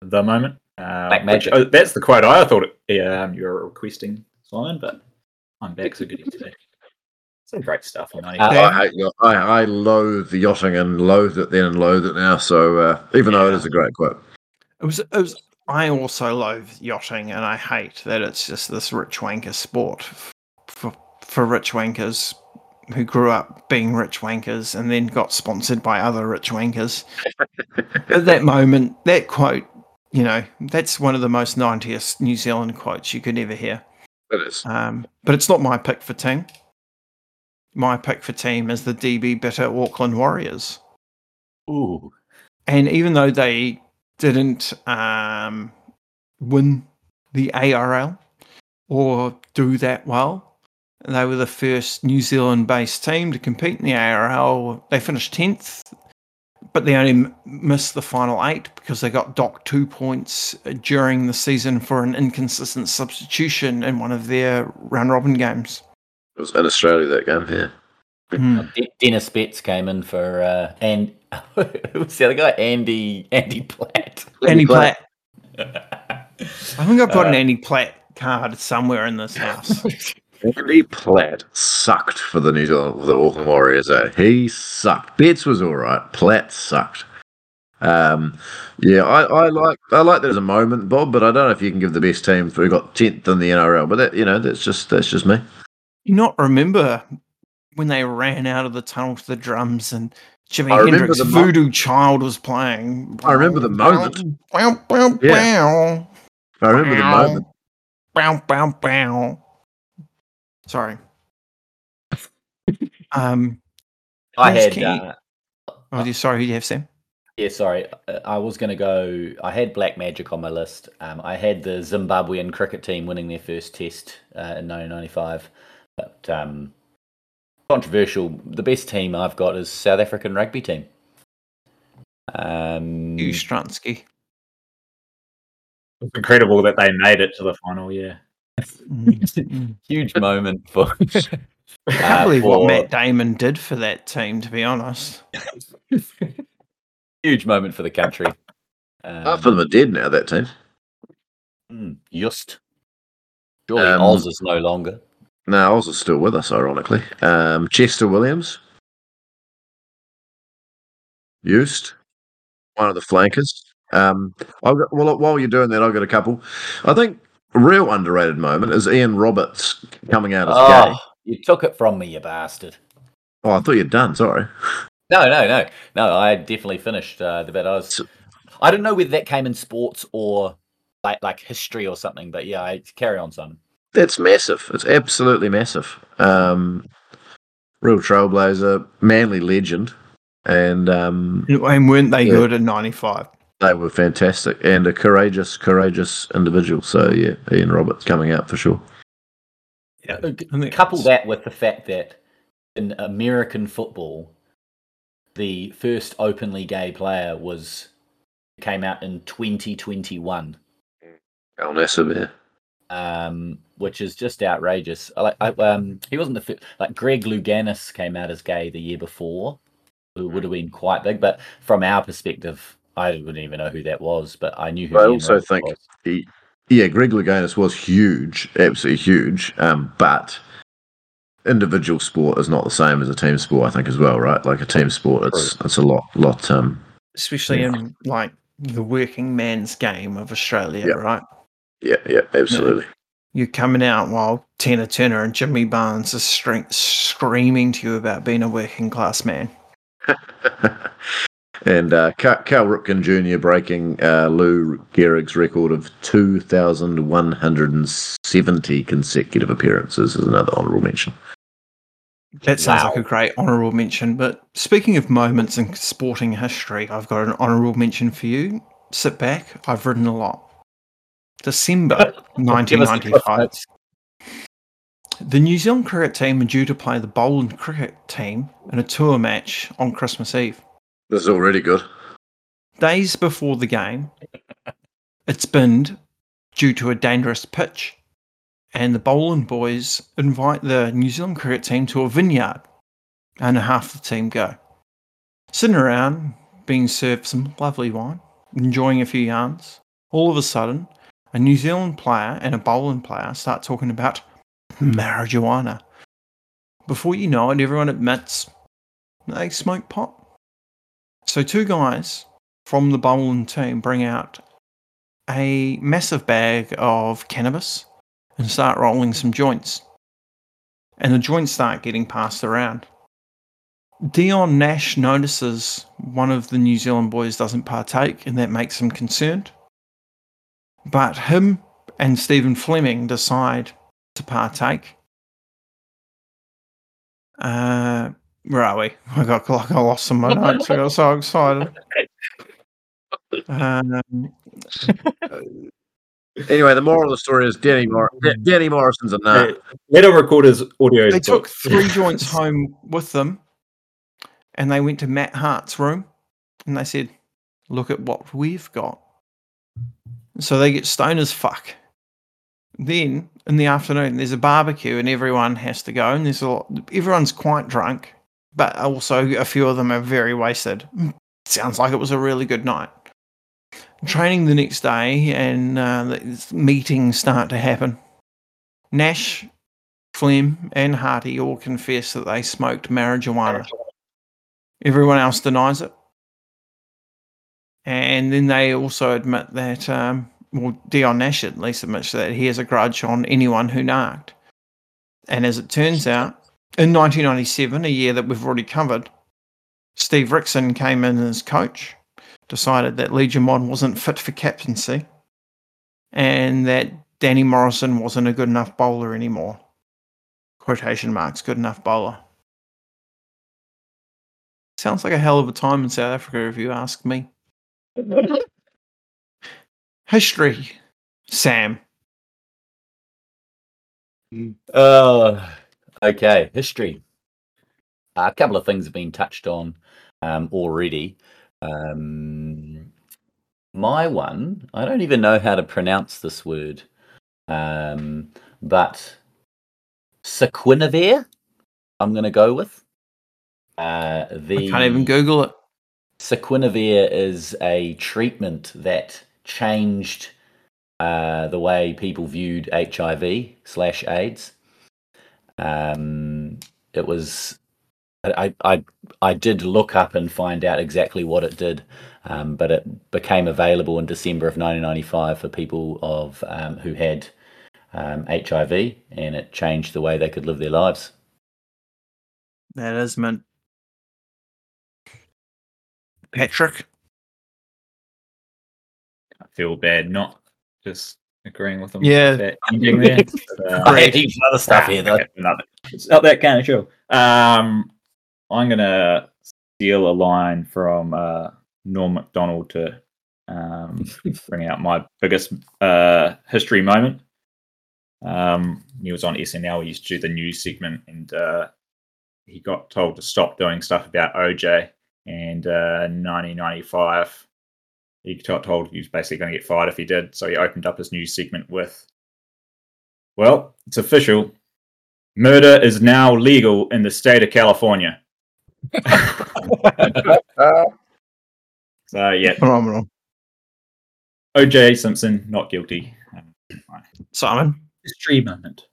the moment. Uh, Black Magic. Which, oh, that's the quote I thought it, um, you were requesting, Simon, but I'm back, so good today. Some great stuff. On uh, I, I, I loathe the yachting and loathe it then and loathe it now, so uh, even yeah. though it is a great quote. It was, it was. I also loathe yachting, and I hate that it's just this rich wanker sport for, for rich wankers who grew up being rich wankers and then got sponsored by other rich wankers. At that moment, that quote, you know, that's one of the most nineties New Zealand quotes you could ever hear. It is. Um, but it's not my pick for team. My pick for team is the D B Bitter Auckland Warriors. Ooh. And even though they didn't um, win the A R L or do that well, they were the first New Zealand-based team to compete in the A R L. They finished tenth, but they only missed the final eight because they got docked two points during the season for an inconsistent substitution in one of their round-robin games. It was in Australia, that game, yeah. Mm. Dennis Betts came in for, uh, and who was the other guy? Andy Andy Platt. Andy, Andy Platt. Platt. I think I put uh, an Andy Platt card somewhere in this house. Andy Platt sucked for the New Zealand, the Auckland Warriors. Eh? He sucked. Betts was all right. Platt sucked. Um, yeah, I, I like I like that as a moment, Bob. But I don't know if you can give the best team for who got tenth in the N R L. But that, you know, that's just that's just me. You not remember when they ran out of the tunnel to the drums and Jimi Hendrix Voodoo mo- Child was playing. I remember the moment. Bow, bow, bow, yeah. bow, I remember bow, the moment. Bow, bow, bow. Sorry. Um, I had. Uh, oh, you, sorry, who do you have, Sam? Yeah, sorry. I was going to go. I had Black Magic on my list. Um, I had the Zimbabwean cricket team winning their first test uh, in nineteen ninety-five. But um, controversial. The best team I've got is South African rugby team. Um, Ustransky. It's incredible that they made it to the final, yeah. Huge moment for. I can't uh, believe for, what Matt Damon did for that team, to be honest. Huge moment for the country. Um, Half of them are dead now, that team. Just. Surely um, Oz is no longer. No, Oz is still with us, ironically. Um, Chester Williams. Used. one of the flankers. Um, I've got, well, while you're doing that, I've got a couple. I think a real underrated moment is Ian Roberts coming out as oh, gay. You took it from me, you bastard. Oh, I thought you'd done, sorry. No, no, no. No, I definitely finished uh, the bit. I was... I don't know whether that came in sports or like like history or something, but yeah, I carry on, Simon. That's massive. It's absolutely massive. Um, real trailblazer, manly legend. And um, and weren't they yeah, good at ninety-five? They were fantastic and a courageous, courageous individual. So yeah, Ian Roberts coming up for sure. Yeah, couple that with the fact that in American football, the first openly gay player was came out in twenty twenty-one. Al-Nassr, um, which is just outrageous. Like, I, um, he wasn't the first. Like Greg Louganis came out as gay the year before, who would have been quite big. But from our perspective, I wouldn't even know who that was, but I knew who I also think was. He, yeah, Greg Louganis was huge, absolutely huge, um, but individual sport is not the same as a team sport, I think, as well, right? Like a team sport, it's it's a lot, lot. Um, Especially yeah. in, like, the working man's game of Australia, yeah. right? Yeah, yeah, absolutely. You're coming out while Tina Turner and Jimmy Barnes are string- screaming to you about being a working-class man. And uh, Cal Ripken Junior breaking uh, Lou Gehrig's record of two thousand one hundred seventy consecutive appearances is another honourable mention. That sounds wow. like a great honourable mention. But speaking of moments in sporting history, I've got an honourable mention for you. Sit back. I've written a lot. December nineteen ninety-five. The New Zealand cricket team were due to play the Boland cricket team in a tour match on Christmas Eve. This is already good. Days before the game, it's binned due to a dangerous pitch, and the Boland boys invite the New Zealand cricket team to a vineyard, and half the team go. Sitting around, being served some lovely wine, enjoying a few yarns, all of a sudden, a New Zealand player and a Boland player start talking about marijuana. Before you know it, everyone admits they smoke pot. So two guys from the bowling team bring out a massive bag of cannabis and start rolling some joints. And the joints start getting passed around. Dion Nash notices one of the New Zealand boys doesn't partake, and that makes him concerned. But him and Stephen Fleming decide to partake. Uh... Where are we? I got like I lost some of my notes. I got so excited. Um, anyway, the moral of the story is Danny, Mor- Danny Morrison's a nut. Let him record his audio. They took three joints home with them, and they went to Matt Hart's room, and they said, "Look at what we've got." So they get stoned as fuck. Then in the afternoon, there's a barbecue, and everyone has to go, and there's a lot. Everyone's quite drunk. But also, a few of them are very wasted. Sounds like it was a really good night. Training the next day, and uh, meetings start to happen. Nash, Flem, and Harty all confess that they smoked marijuana. Everyone else denies it. And then they also admit that, um, well, Dion Nash at least admits that he has a grudge on anyone who narked. And as it turns out, in nineteen ninety-seven, a year that we've already covered, Steve Rickson came in as coach, decided that Lee Jamon wasn't fit for captaincy, and that Danny Morrison wasn't a good enough bowler anymore. Quotation marks, good enough bowler. Sounds like a hell of a time in South Africa, if you ask me. History, Sam. Uh... Okay, history. Uh, a couple of things have been touched on um, already. Um, my one, I don't even know how to pronounce this word, um, but sequinavir, I'm going to go with. Uh, the I can't even Google it. Sequinavir is a treatment that changed uh, the way people viewed H I V slash AIDS. Um, it was I, I I did look up and find out exactly what it did, um, but it became available in December of nineteen ninety-five for people of um, who had um, H I V, and it changed the way they could live their lives. That is mint. Patrick? I feel bad not just agreeing with them. Yeah. That ending there. But, uh, I had heaps of other stuff ah, here, though. It's not that kind of show. Um, I'm going to steal a line from uh, Norm MacDonald to um, bring out my biggest uh, history moment. Um, he was on S N L. He used to do the news segment, and uh, he got told to stop doing stuff about O J. And uh, nineteen ninety-five, he got told he was basically going to get fired if he did. So he opened up his news segment with, well, it's official. Murder is now legal in the state of California. So, yeah. Phenomenal. O J Simpson, not guilty. Simon? History moment.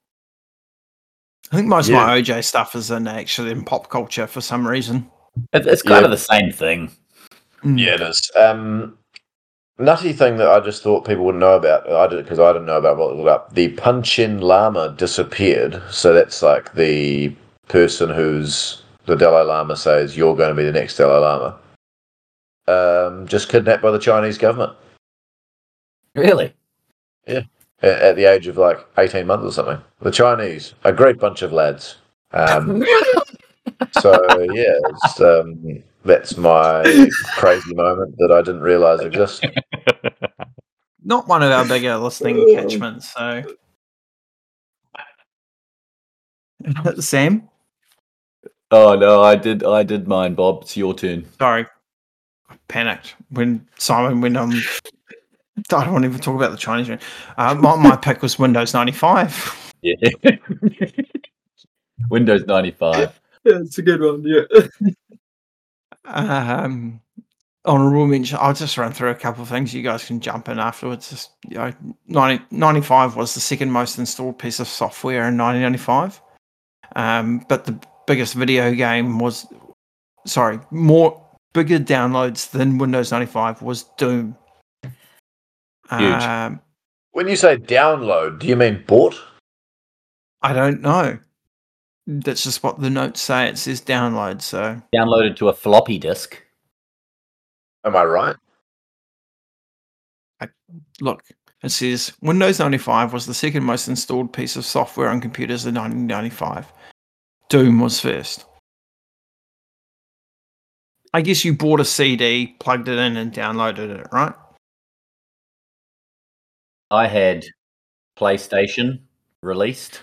I think most yeah. of my O J stuff is in actually in pop culture for some reason. It's kind yeah. of the same thing. Yeah, it is. Um, nutty thing that I just thought people wouldn't know about, I did because I didn't know about what was up. The Panchen Lama disappeared. So that's like the person who's the Dalai Lama says, you're going to be the next Dalai Lama. Um, just kidnapped by the Chinese government. Really? Yeah. At the age of like eighteen months or something. The Chinese, a great bunch of lads. Um So yeah, it's, um, that's my crazy moment that I didn't realise existed. Not one of our bigger listening catchments, so Sam. Oh no, I did, I did mine, Bob. It's your turn. Sorry, I panicked when Simon went on. I don't want to even talk about the Chinese one. Uh, my, my pick was Windows ninety-five. Yeah, Windows ninety-five. Yeah, it's a good one, yeah. um, honorable mention, I'll just run through a couple of things. You guys can jump in afterwards. Just, you know, ninety, ninety-five was the second most installed piece of software in nineteen ninety-five. Um, but the biggest video game was, sorry, more bigger downloads than Windows ninety-five was Doom. Huge. Um, when you say download, do you mean bought? I don't know. That's just what the notes say. It says download, so... Downloaded to a floppy disk. Am I right? I, look, it says, Windows ninety-five was the second most installed piece of software on computers in nineteen ninety-five. Doom was first. I guess you bought a C D, plugged it in, and downloaded it, right? I had PlayStation released...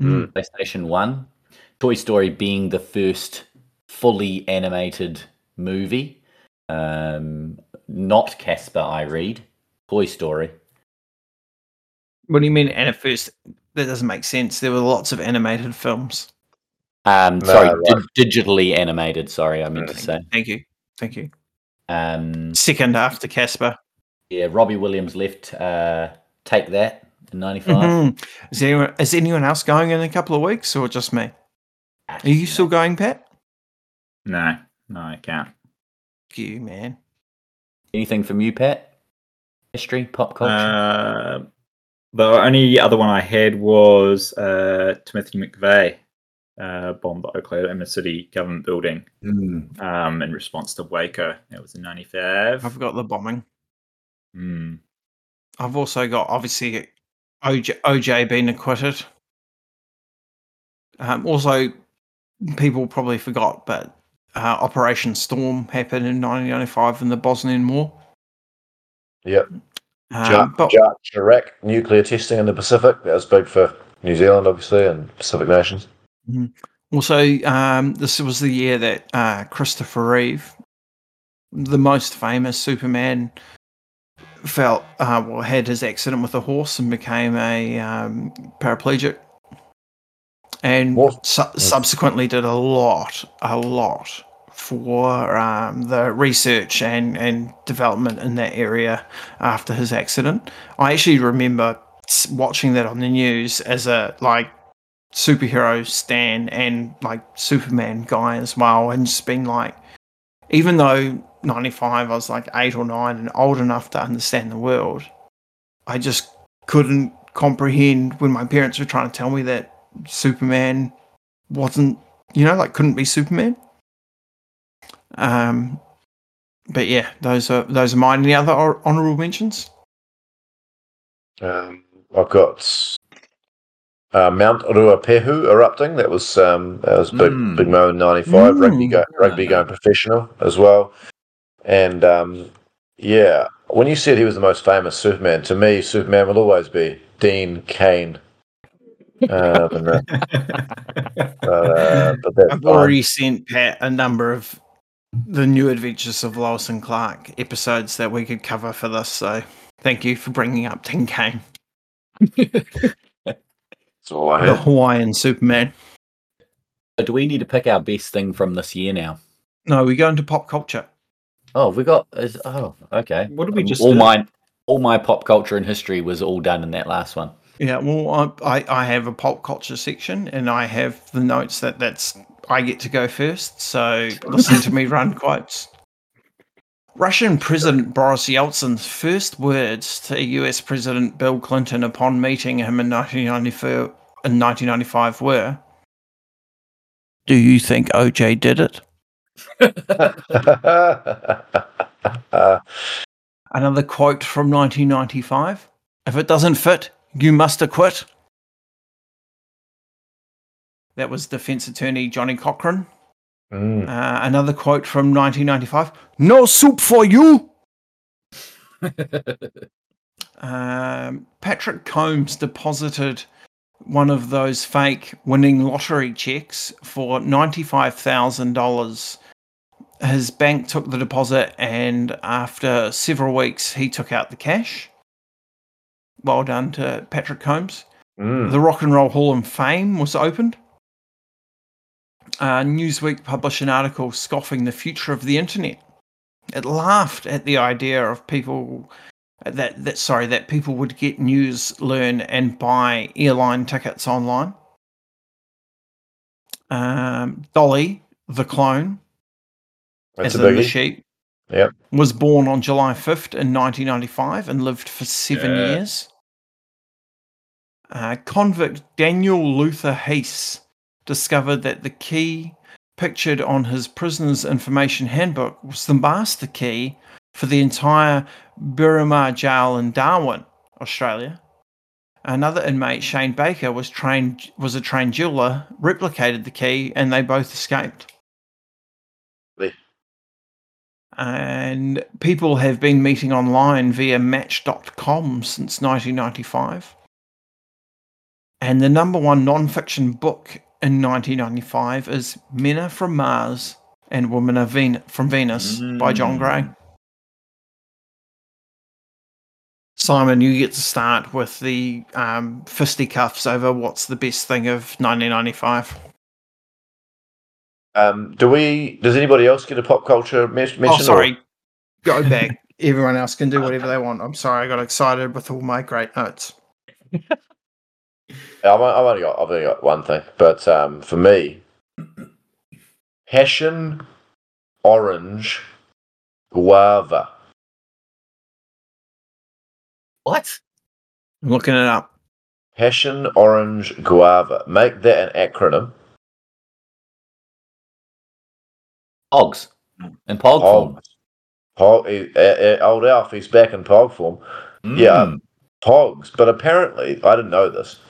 Mm. PlayStation one, Toy Story being the first fully animated movie, um, not Casper. I read Toy Story. What do you mean? And at first, that doesn't make sense. There were lots of animated films. Um, no, sorry, right. di- digitally animated. Sorry, I meant thank to say. Thank you, thank you. Um, Second after Casper. Yeah, Robbie Williams left. Uh, Take That. ninety-five. Mm-hmm. Is anyone, is anyone else going in a couple of weeks or just me? Are you still going, Pat? No, no, I can't. Thank you, man. Anything from you, Pat? History, pop culture? Uh, the only other one I had was uh, Timothy McVeigh uh, bombed the Oklahoma City government building mm. um, in response to Waco. That was in ninety-five. I forgot the bombing. Mm. I've also got, obviously... O J, O J being acquitted. Um, also, people probably forgot, but uh, Operation Storm happened in nineteen ninety-five in the Bosnian War. Yep. Um, Jack, Jack, Iraq, nuclear testing in the Pacific. That was big for New Zealand, obviously, and Pacific nations. Also, um, this was the year that uh, Christopher Reeve, the most famous Superman, felt uh, well had his accident with a horse and became a um, paraplegic, and su- subsequently did a lot, a lot for um, the research and and development in that area after his accident. I actually remember watching that on the news as a like superhero stan and like Superman guy as well, and just being like, even though ninety-five I was like eight or nine and old enough to understand the world, I just couldn't comprehend when my parents were trying to tell me that Superman wasn't, you know, like couldn't be Superman. Um, but yeah, those are those are mine. Any other honourable mentions? Um, I've got uh, Mount Ruapehu erupting. That was um, that was big, mm. big moment in ninety-five. Mm. Rugby go, rugby going professional as well, and um, yeah, when you said he was the most famous Superman, to me, Superman will always be Dean Cain. Uh, but, no. but, uh, but that's I've fine. already sent Pat a number of the New Adventures of Lois and Clark episodes that we could cover for this, so thank you for bringing up Tin Kane. That's all I heard. The Hawaiian Superman. So do we need to pick our best thing from this year now? No, we go into pop culture. Oh, we got. Is, oh, okay. What did we just? All do? my, all my pop culture and history was all done in that last one. Yeah, well, I, I have a pop culture section, and I have the notes that that's I get to go first. So listen to me run quotes. Russian President Boris Yeltsin's first words to U S President Bill Clinton upon meeting him in nineteen ninety-five were, "Do you think O J did it?" Another quote from nineteen ninety-five: "If it doesn't fit, you must acquit." That was defense attorney Johnny Cochran. Mm. Uh, another quote from nineteen ninety-five: "No soup for you." um, Patrick Combs deposited one of those fake winning lottery checks for ninety-five thousand dollars. His bank took the deposit, and after several weeks, he took out the cash. Well done to Patrick Combs. Mm. The Rock and Roll Hall of Fame was opened. Uh, Newsweek published an article scoffing the future of the internet. It laughed at the idea of people that, that sorry that people would get news, learn, and buy airline tickets online. Um, Dolly the clone, That's as in the sheep, yep, was born on July fifth in nineteen ninety-five and lived for seven yeah. years. Uh, convict Daniel Luther Hayes discovered that the key pictured on his prisoner's information handbook was the master key for the entire Berrimah Jail in Darwin, Australia. Another inmate, Shane Baker, was trained was a trained jeweler, replicated the key, and they both escaped. Yeah. And people have been meeting online via Match dot com since nineteen ninety-five. And the number one non-fiction book in nineteen ninety-five is Men Are From Mars and Women Are Ven- From Venus mm. by John Gray. Simon, you get to start with the um, fisticuffs over what's the best thing of nineteen ninety-five. Um, do we? Does anybody else get a pop culture mention? Oh, sorry. Or? Go back. Everyone else can do whatever they want. I'm sorry. I got excited with all my great notes. I've only, got, I've only got one thing, but um, for me, passion, orange, guava. What? I'm looking it up. Passion, orange, guava. Make that an acronym. Pogs. In Pog form. Pog, Pog, uh, uh, old Alf, he's back in Pog form. Mm. Yeah, um, Pogs. But apparently, I didn't know this,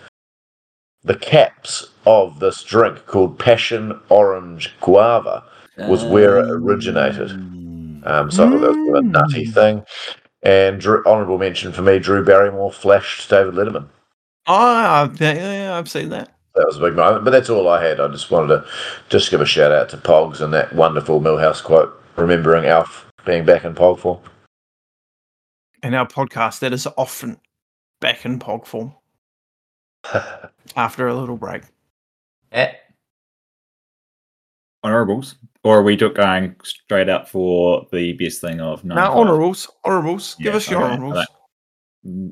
the caps of this drink called Passion Orange Guava was where it originated. Um, so mm. I thought that was a nutty thing. And Drew, honourable mention for me, Drew Barrymore flashed David Letterman. Oh, yeah, I've seen that. That was a big moment, but that's all I had. I just wanted to just give a shout out to Pogs and that wonderful Millhouse quote, remembering Alf being back in Pog form. And our podcast, that is often back in Pog form. After a little break. Eh. Honourables? Or are we going straight up for the best thing of nine? No, honourables. Honourables. Give yeah, us your okay. honourables.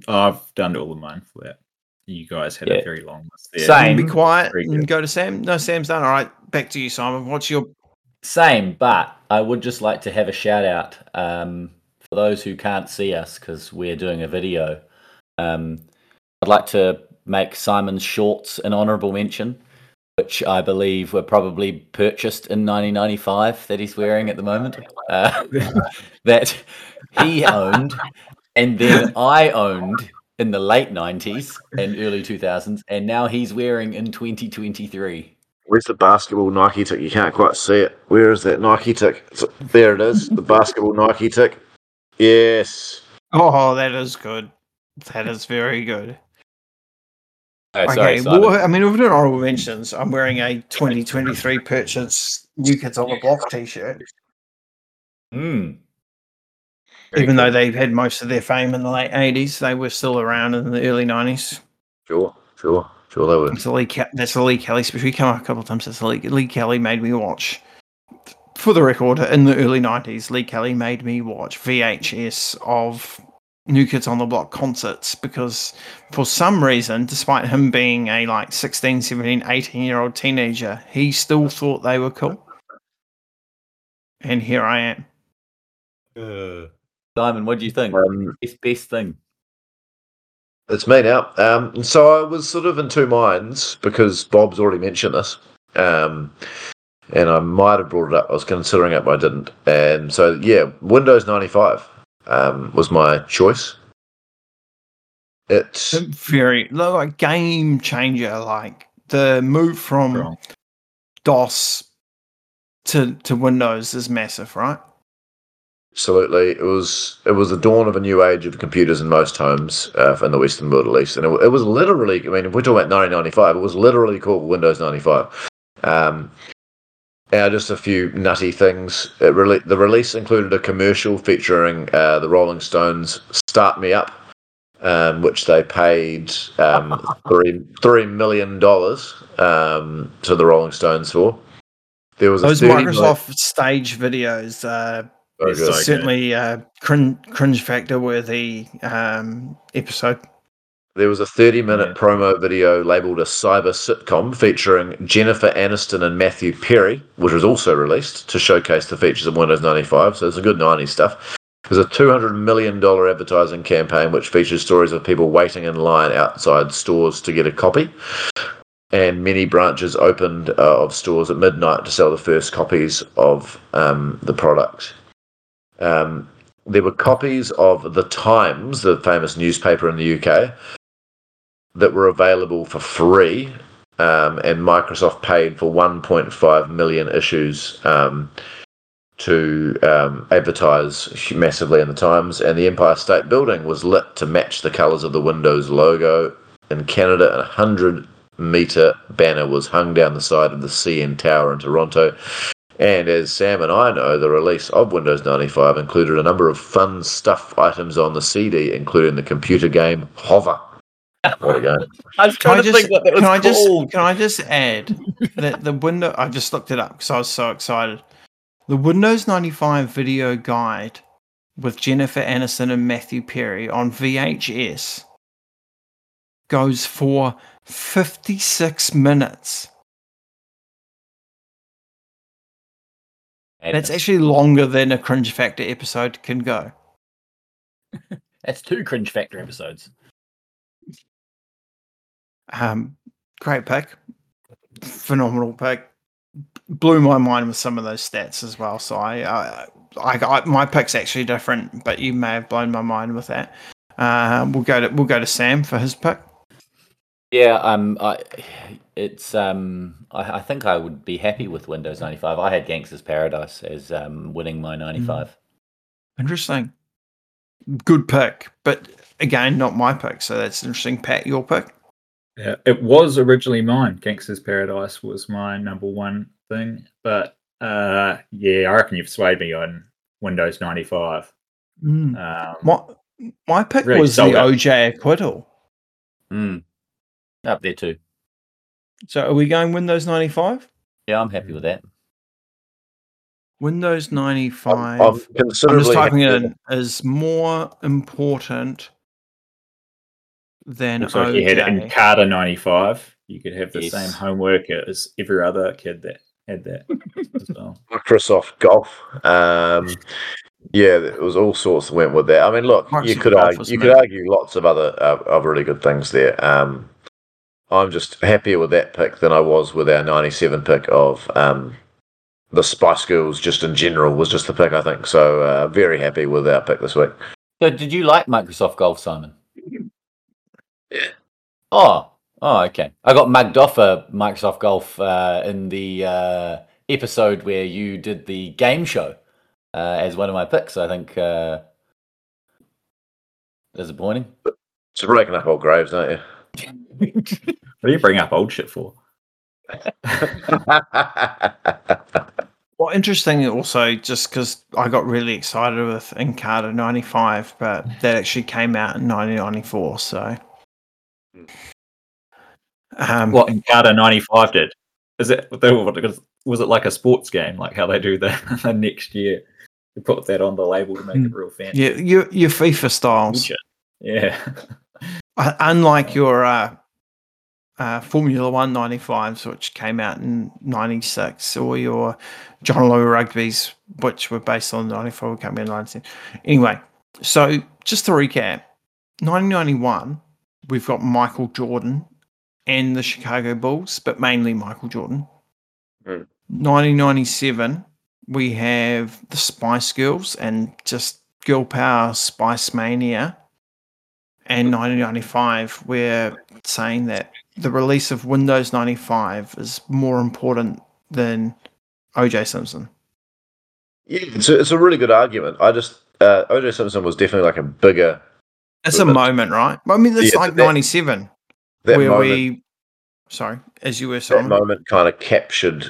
I've done all of mine for that. You guys had yeah. a very long list there. Same. Be quiet and go to Sam. No, Sam's done. All right, back to you, Simon. What's your... Same, but I would just like to have a shout-out um, for those who can't see us because we're doing a video. Um, I'd like to make Simon's shorts an honourable mention, which I believe were probably purchased in nineteen ninety-five that he's wearing at the moment, uh, that he owned and then I owned in the late nineties and early two thousands, and now he's wearing in twenty twenty-three. Where's the basketball Nike tick? You can't quite see it. Where is that Nike tick? There it is, the basketball Nike tick. Yes. Oh, that is good. That is very good. Oh, okay, sorry, well, I mean, we've done honorable mentions. I'm wearing a twenty twenty-three purchase New Kids on the Block t-shirt. Mm. Even cool. though they've had most of their fame in the late eighties, they were still around in the early nineties. Sure, sure, sure they were. That's a Lee, Ke- that's a Lee Kelly special. We come up a couple of times. That's a Lee-, Lee Kelly made me watch. For the record, in the early nineties, Lee Kelly made me watch V H S of New Kids on the Block concerts because for some reason, despite him being a like sixteen, seventeen, eighteen year old teenager, he still thought they were cool. And here I am. Uh, Simon, what do you think? Um, it's best thing. It's me now. Um, so I was sort of in two minds because Bob's already mentioned this. Um, and I might have brought it up. I was considering it, but I didn't. And so, yeah, Windows ninety-five. Um, was my choice. It's very like game changer, like the move from wrong. DOS to to Windows is massive, right? Absolutely, it was it was the dawn of a new age of computers in most homes uh, in the Western world, at least, and it, it was literally. I mean, if we're talking about nineteen ninety-five, it was literally called Windows ninety-five. Um, Uh, just a few nutty things. It re- the release included a commercial featuring uh, the Rolling Stones' Start Me Up, um, which they paid um, three, three million dollars um, to the Rolling Stones for. There was Those a Microsoft million- stage videos uh, oh, certainly uh, cringe, cringe factor worthy um, episode. There was a thirty-minute yeah. promo video labelled a cyber sitcom featuring Jennifer Aniston and Matthew Perry, which was also released to showcase the features of Windows ninety-five, so it's a good nineties stuff. There's a two hundred million dollars advertising campaign which features stories of people waiting in line outside stores to get a copy, and many branches opened uh, of stores at midnight to sell the first copies of um, the product. Um, there were copies of The Times, the famous newspaper in the U K, that were available for free, um, and Microsoft paid for one point five million issues um, to um, advertise massively in the Times, and the Empire State Building was lit to match the colours of the Windows logo. In Canada, a one hundred metre banner was hung down the side of the C N Tower in Toronto, and as Sam and I know, the release of Windows ninety-five included a number of fun stuff items on the C D, including the computer game Hover. What a game. I was trying can to just, think what that was can I just, can I just add that the window? I just looked it up because I was so excited. The Windows ninety-five video guide with Jennifer Aniston and Matthew Perry on V H S goes for fifty-six minutes. That's actually longer than a Cringe Factor episode can go. That's two Cringe Factor episodes. Um, great pick, phenomenal pick. Blew my mind with some of those stats as well. So I, I, I, I my pick's actually different, but you may have blown my mind with that. Uh, we'll go to we'll go to Sam for his pick. Yeah, um, I, it's um, I, I think I would be happy with Windows ninety-five. I had Gangster's Paradise as um winning my ninety-five. Interesting, good pick, but again, not my pick. So that's interesting. Pat, your pick. Yeah, it was originally mine. Gangster's Paradise was my number one thing. But, uh, yeah, I reckon you've swayed me on Windows ninety-five. Mm. Um, my, my pick really was the O J acquittal. Mm. Up there too. So are we going Windows ninety-five? Yeah, I'm happy with that. Windows ninety-five, I'm, I'm, I'm just typing it in, is more important then looks like okay. You had it in Carter ninety-five. You could have the yes. same homework as every other kid that had that as well. Microsoft Golf. Um, yeah, it was all sorts that went with that. I mean, look, Microsoft you could argue, you could argue lots of other uh, of really good things there. Um, I'm just happier with that pick than I was with our ninety-seven pick of um, the Spice Girls. Just in general was just the pick, I think. So uh, very happy with our pick this week. So did you like Microsoft Golf, Simon? Yeah. Oh, oh, okay. I got mugged off a Microsoft Golf uh, in the uh, episode where you did the game show uh, as one of my picks. I think uh, disappointing. It's breaking up old graves, aren't you? What do you bring up old shit for? Well, interesting also, just because I got really excited with Encarta ninety-five, but that actually came out in nineteen ninety-four, so... Um, what Encarta ninety-five did? Is it, was it like a sports game, like how they do the, the next year? They put that on the label to make it real fancy. Yeah, your, your FIFA styles. Yeah. Unlike your uh, uh, Formula One ninety-fives, which came out in ninety-six, or your John Law Rugby's, which were based on ninety-four, came out in ninety-seven. Anyway, so just to recap, nineteen ninety-one, we've got Michael Jordan and the Chicago Bulls, but mainly Michael Jordan. Mm. nineteen ninety-seven, we have the Spice Girls and just girl power, Spice Mania. And nineteen ninety-five, we're saying that the release of Windows ninety-five is more important than O J Simpson. Yeah, it's a, it's a really good argument. I just uh, O J Simpson was definitely like a bigger. It's a moment, right? I mean, it's yeah, like that, ninety-seven, that where moment, we. Sorry, as you were saying, that moment kind of captured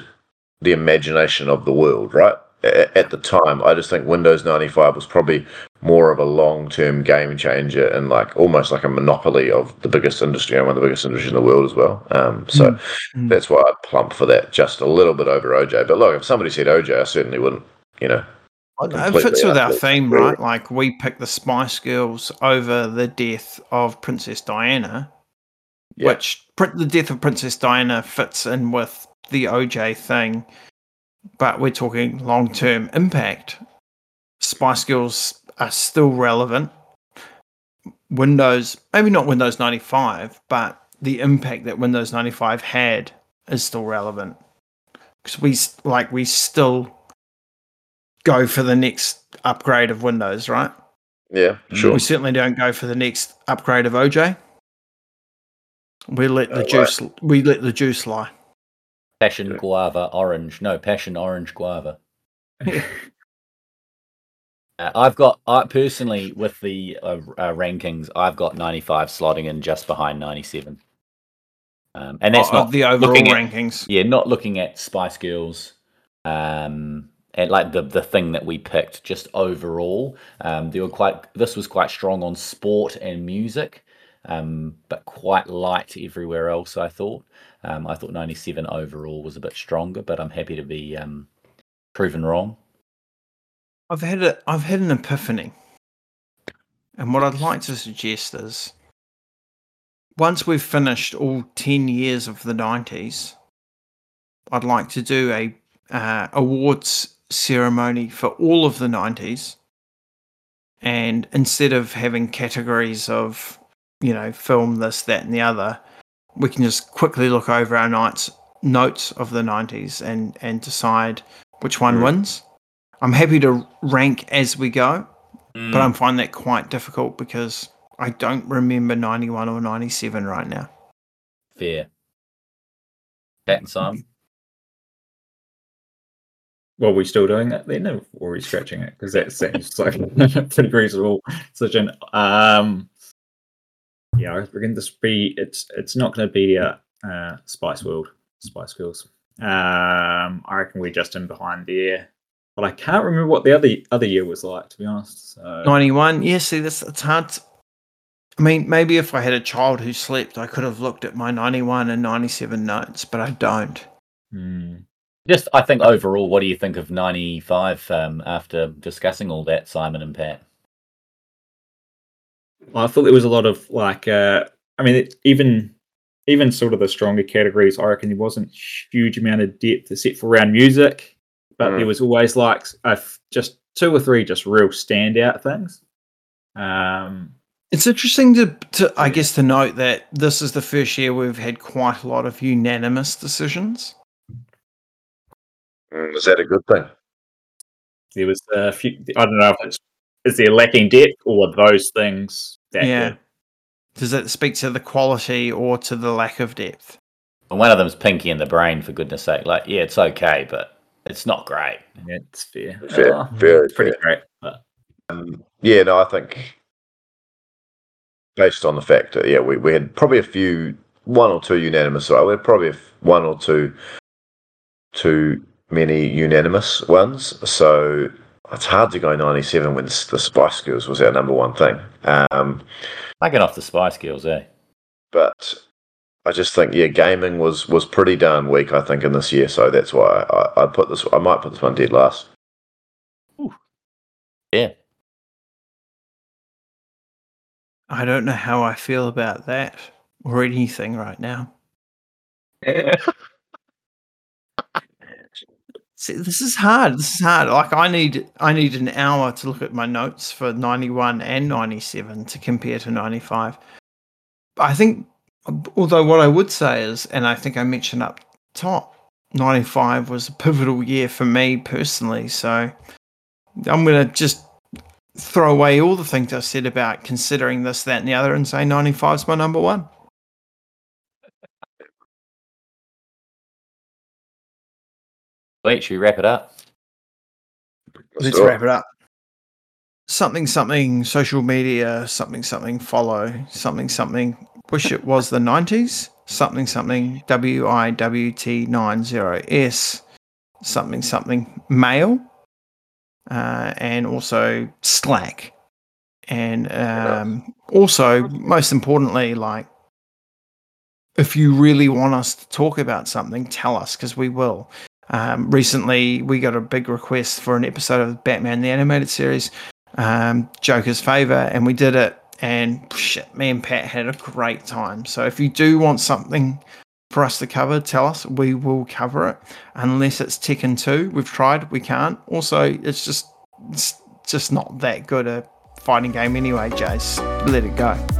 the imagination of the world, right? At the time, I just think Windows ninety-five was probably more of a long-term game changer and like almost like a monopoly of the biggest industry and one of the biggest industries in the world as well. Um, so mm-hmm. that's why I plump for that just a little bit over O J. But look, if somebody said O J, I certainly wouldn't, you know. It fits with our theme, right? Like we picked the Spice Girls over the death of Princess Diana, yeah. which the death of Princess Diana fits in with the O J thing. But we're talking long-term impact. Spice Girls are still relevant. Windows, maybe not Windows ninety-five, but the impact that Windows ninety-five had is still relevant. Because we like we still go for the next upgrade of Windows, right? Yeah, sure. We certainly don't go for the next upgrade of O J. We let the oh, juice. Right. We let the juice lie. Passion yeah. guava orange. No, passion orange guava. uh, I've got, I personally, with the uh, uh, rankings, I've got ninety-five slotting in just behind ninety-seven. Um, and that's oh, not the overall rankings. At, yeah, not looking at Spice Girls um, and like the, the thing that we picked just overall. Um, they were quite. This was quite strong on sport and music, um, but quite light everywhere else, I thought. Um, I thought ninety-seven overall was a bit stronger, but I'm happy to be um, proven wrong. I've had a, I've had an epiphany. And what I'd like to suggest is, once we've finished all ten years of the nineties, I'd like to do a uh, awards ceremony for all of the nineties. And instead of having categories of, you know, film, this, that, and the other, we can just quickly look over our night's notes of the nineties and, and decide which one mm. wins. I'm happy to rank as we go, mm. but I'm finding that quite difficult because I don't remember ninety-one or ninety-seven right now. Fair. Pat and Simon? Well, are we still doing that then, or are we stretching it? Because that seems like pretty reasonable. Such an... Um... Yeah, I reckon this be it's it's not going to be a, a Spice World, Spice Girls. Um, I reckon we're just in behind there, but I can't remember what the other other year was like, to be honest. So. ninety-one, yeah. See, that's it's hard. To, I mean, maybe if I had a child who slept, I could have looked at my ninety-one and ninety-seven notes, but I don't. Mm. Just, I think overall, what do you think of ninety-five? Um, after discussing all that, Simon and Pat. I thought there was a lot of like uh, I mean, it, even even sort of the stronger categories, I reckon there wasn't huge amount of depth except for around music, but mm. there was always like a, just two or three just real standout things. Um, it's interesting to, to I guess, to note that this is the first year we've had quite a lot of unanimous decisions. Mm, is that a good thing? There was a few. I don't know if it's is there lacking depth or those things. That yeah. Good? Does it speak to the quality or to the lack of depth? Well, one of them is Pinky and the Brain, for goodness sake. Like, yeah, it's okay, but it's not great. Yeah, it's fair. Fair, oh, fair. It's pretty fair. Great. But... Um, yeah, no, I think based on the fact that, yeah, we, we had probably a few, one or two unanimous, right? We had probably one or two too many unanimous ones. So it's hard to go ninety-seven when the Spice Girls was our number one thing. Um, I get off the Spice Girls, eh? But I just think, yeah, gaming was, was pretty darn weak, I think, in this year. So that's why I, I put this. I might put this one dead last. Ooh. Yeah. I don't know how I feel about that or anything right now. See, this is hard. This is hard. Like I need, I need an hour to look at my notes for ninety-one and ninety-seven to compare to ninety-five. I think, although what I would say is, and I think I mentioned up top, ninety-five was a pivotal year for me personally. So I'm going to just throw away all the things I said about considering this, that, and the other, and say ninety-five is my number one. Should we wrap it up? Let's wrap it up. Something, something, social media, something, something, follow, something, something, wish it was the nineties, something, something, W I W T ninety S, something, something, mail, uh, and also Slack. And um, also, most importantly, like, if you really want us to talk about something, tell us, because we will. Um, recently, we got a big request for an episode of Batman the Animated Series, um, Joker's Favor, and we did it, and shit, me and Pat had a great time. So if you do want something for us to cover, tell us, we will cover it, unless it's Tekken two. We've tried, we can't. Also, it's just, it's just not that good a fighting game anyway, Jace. Let it go.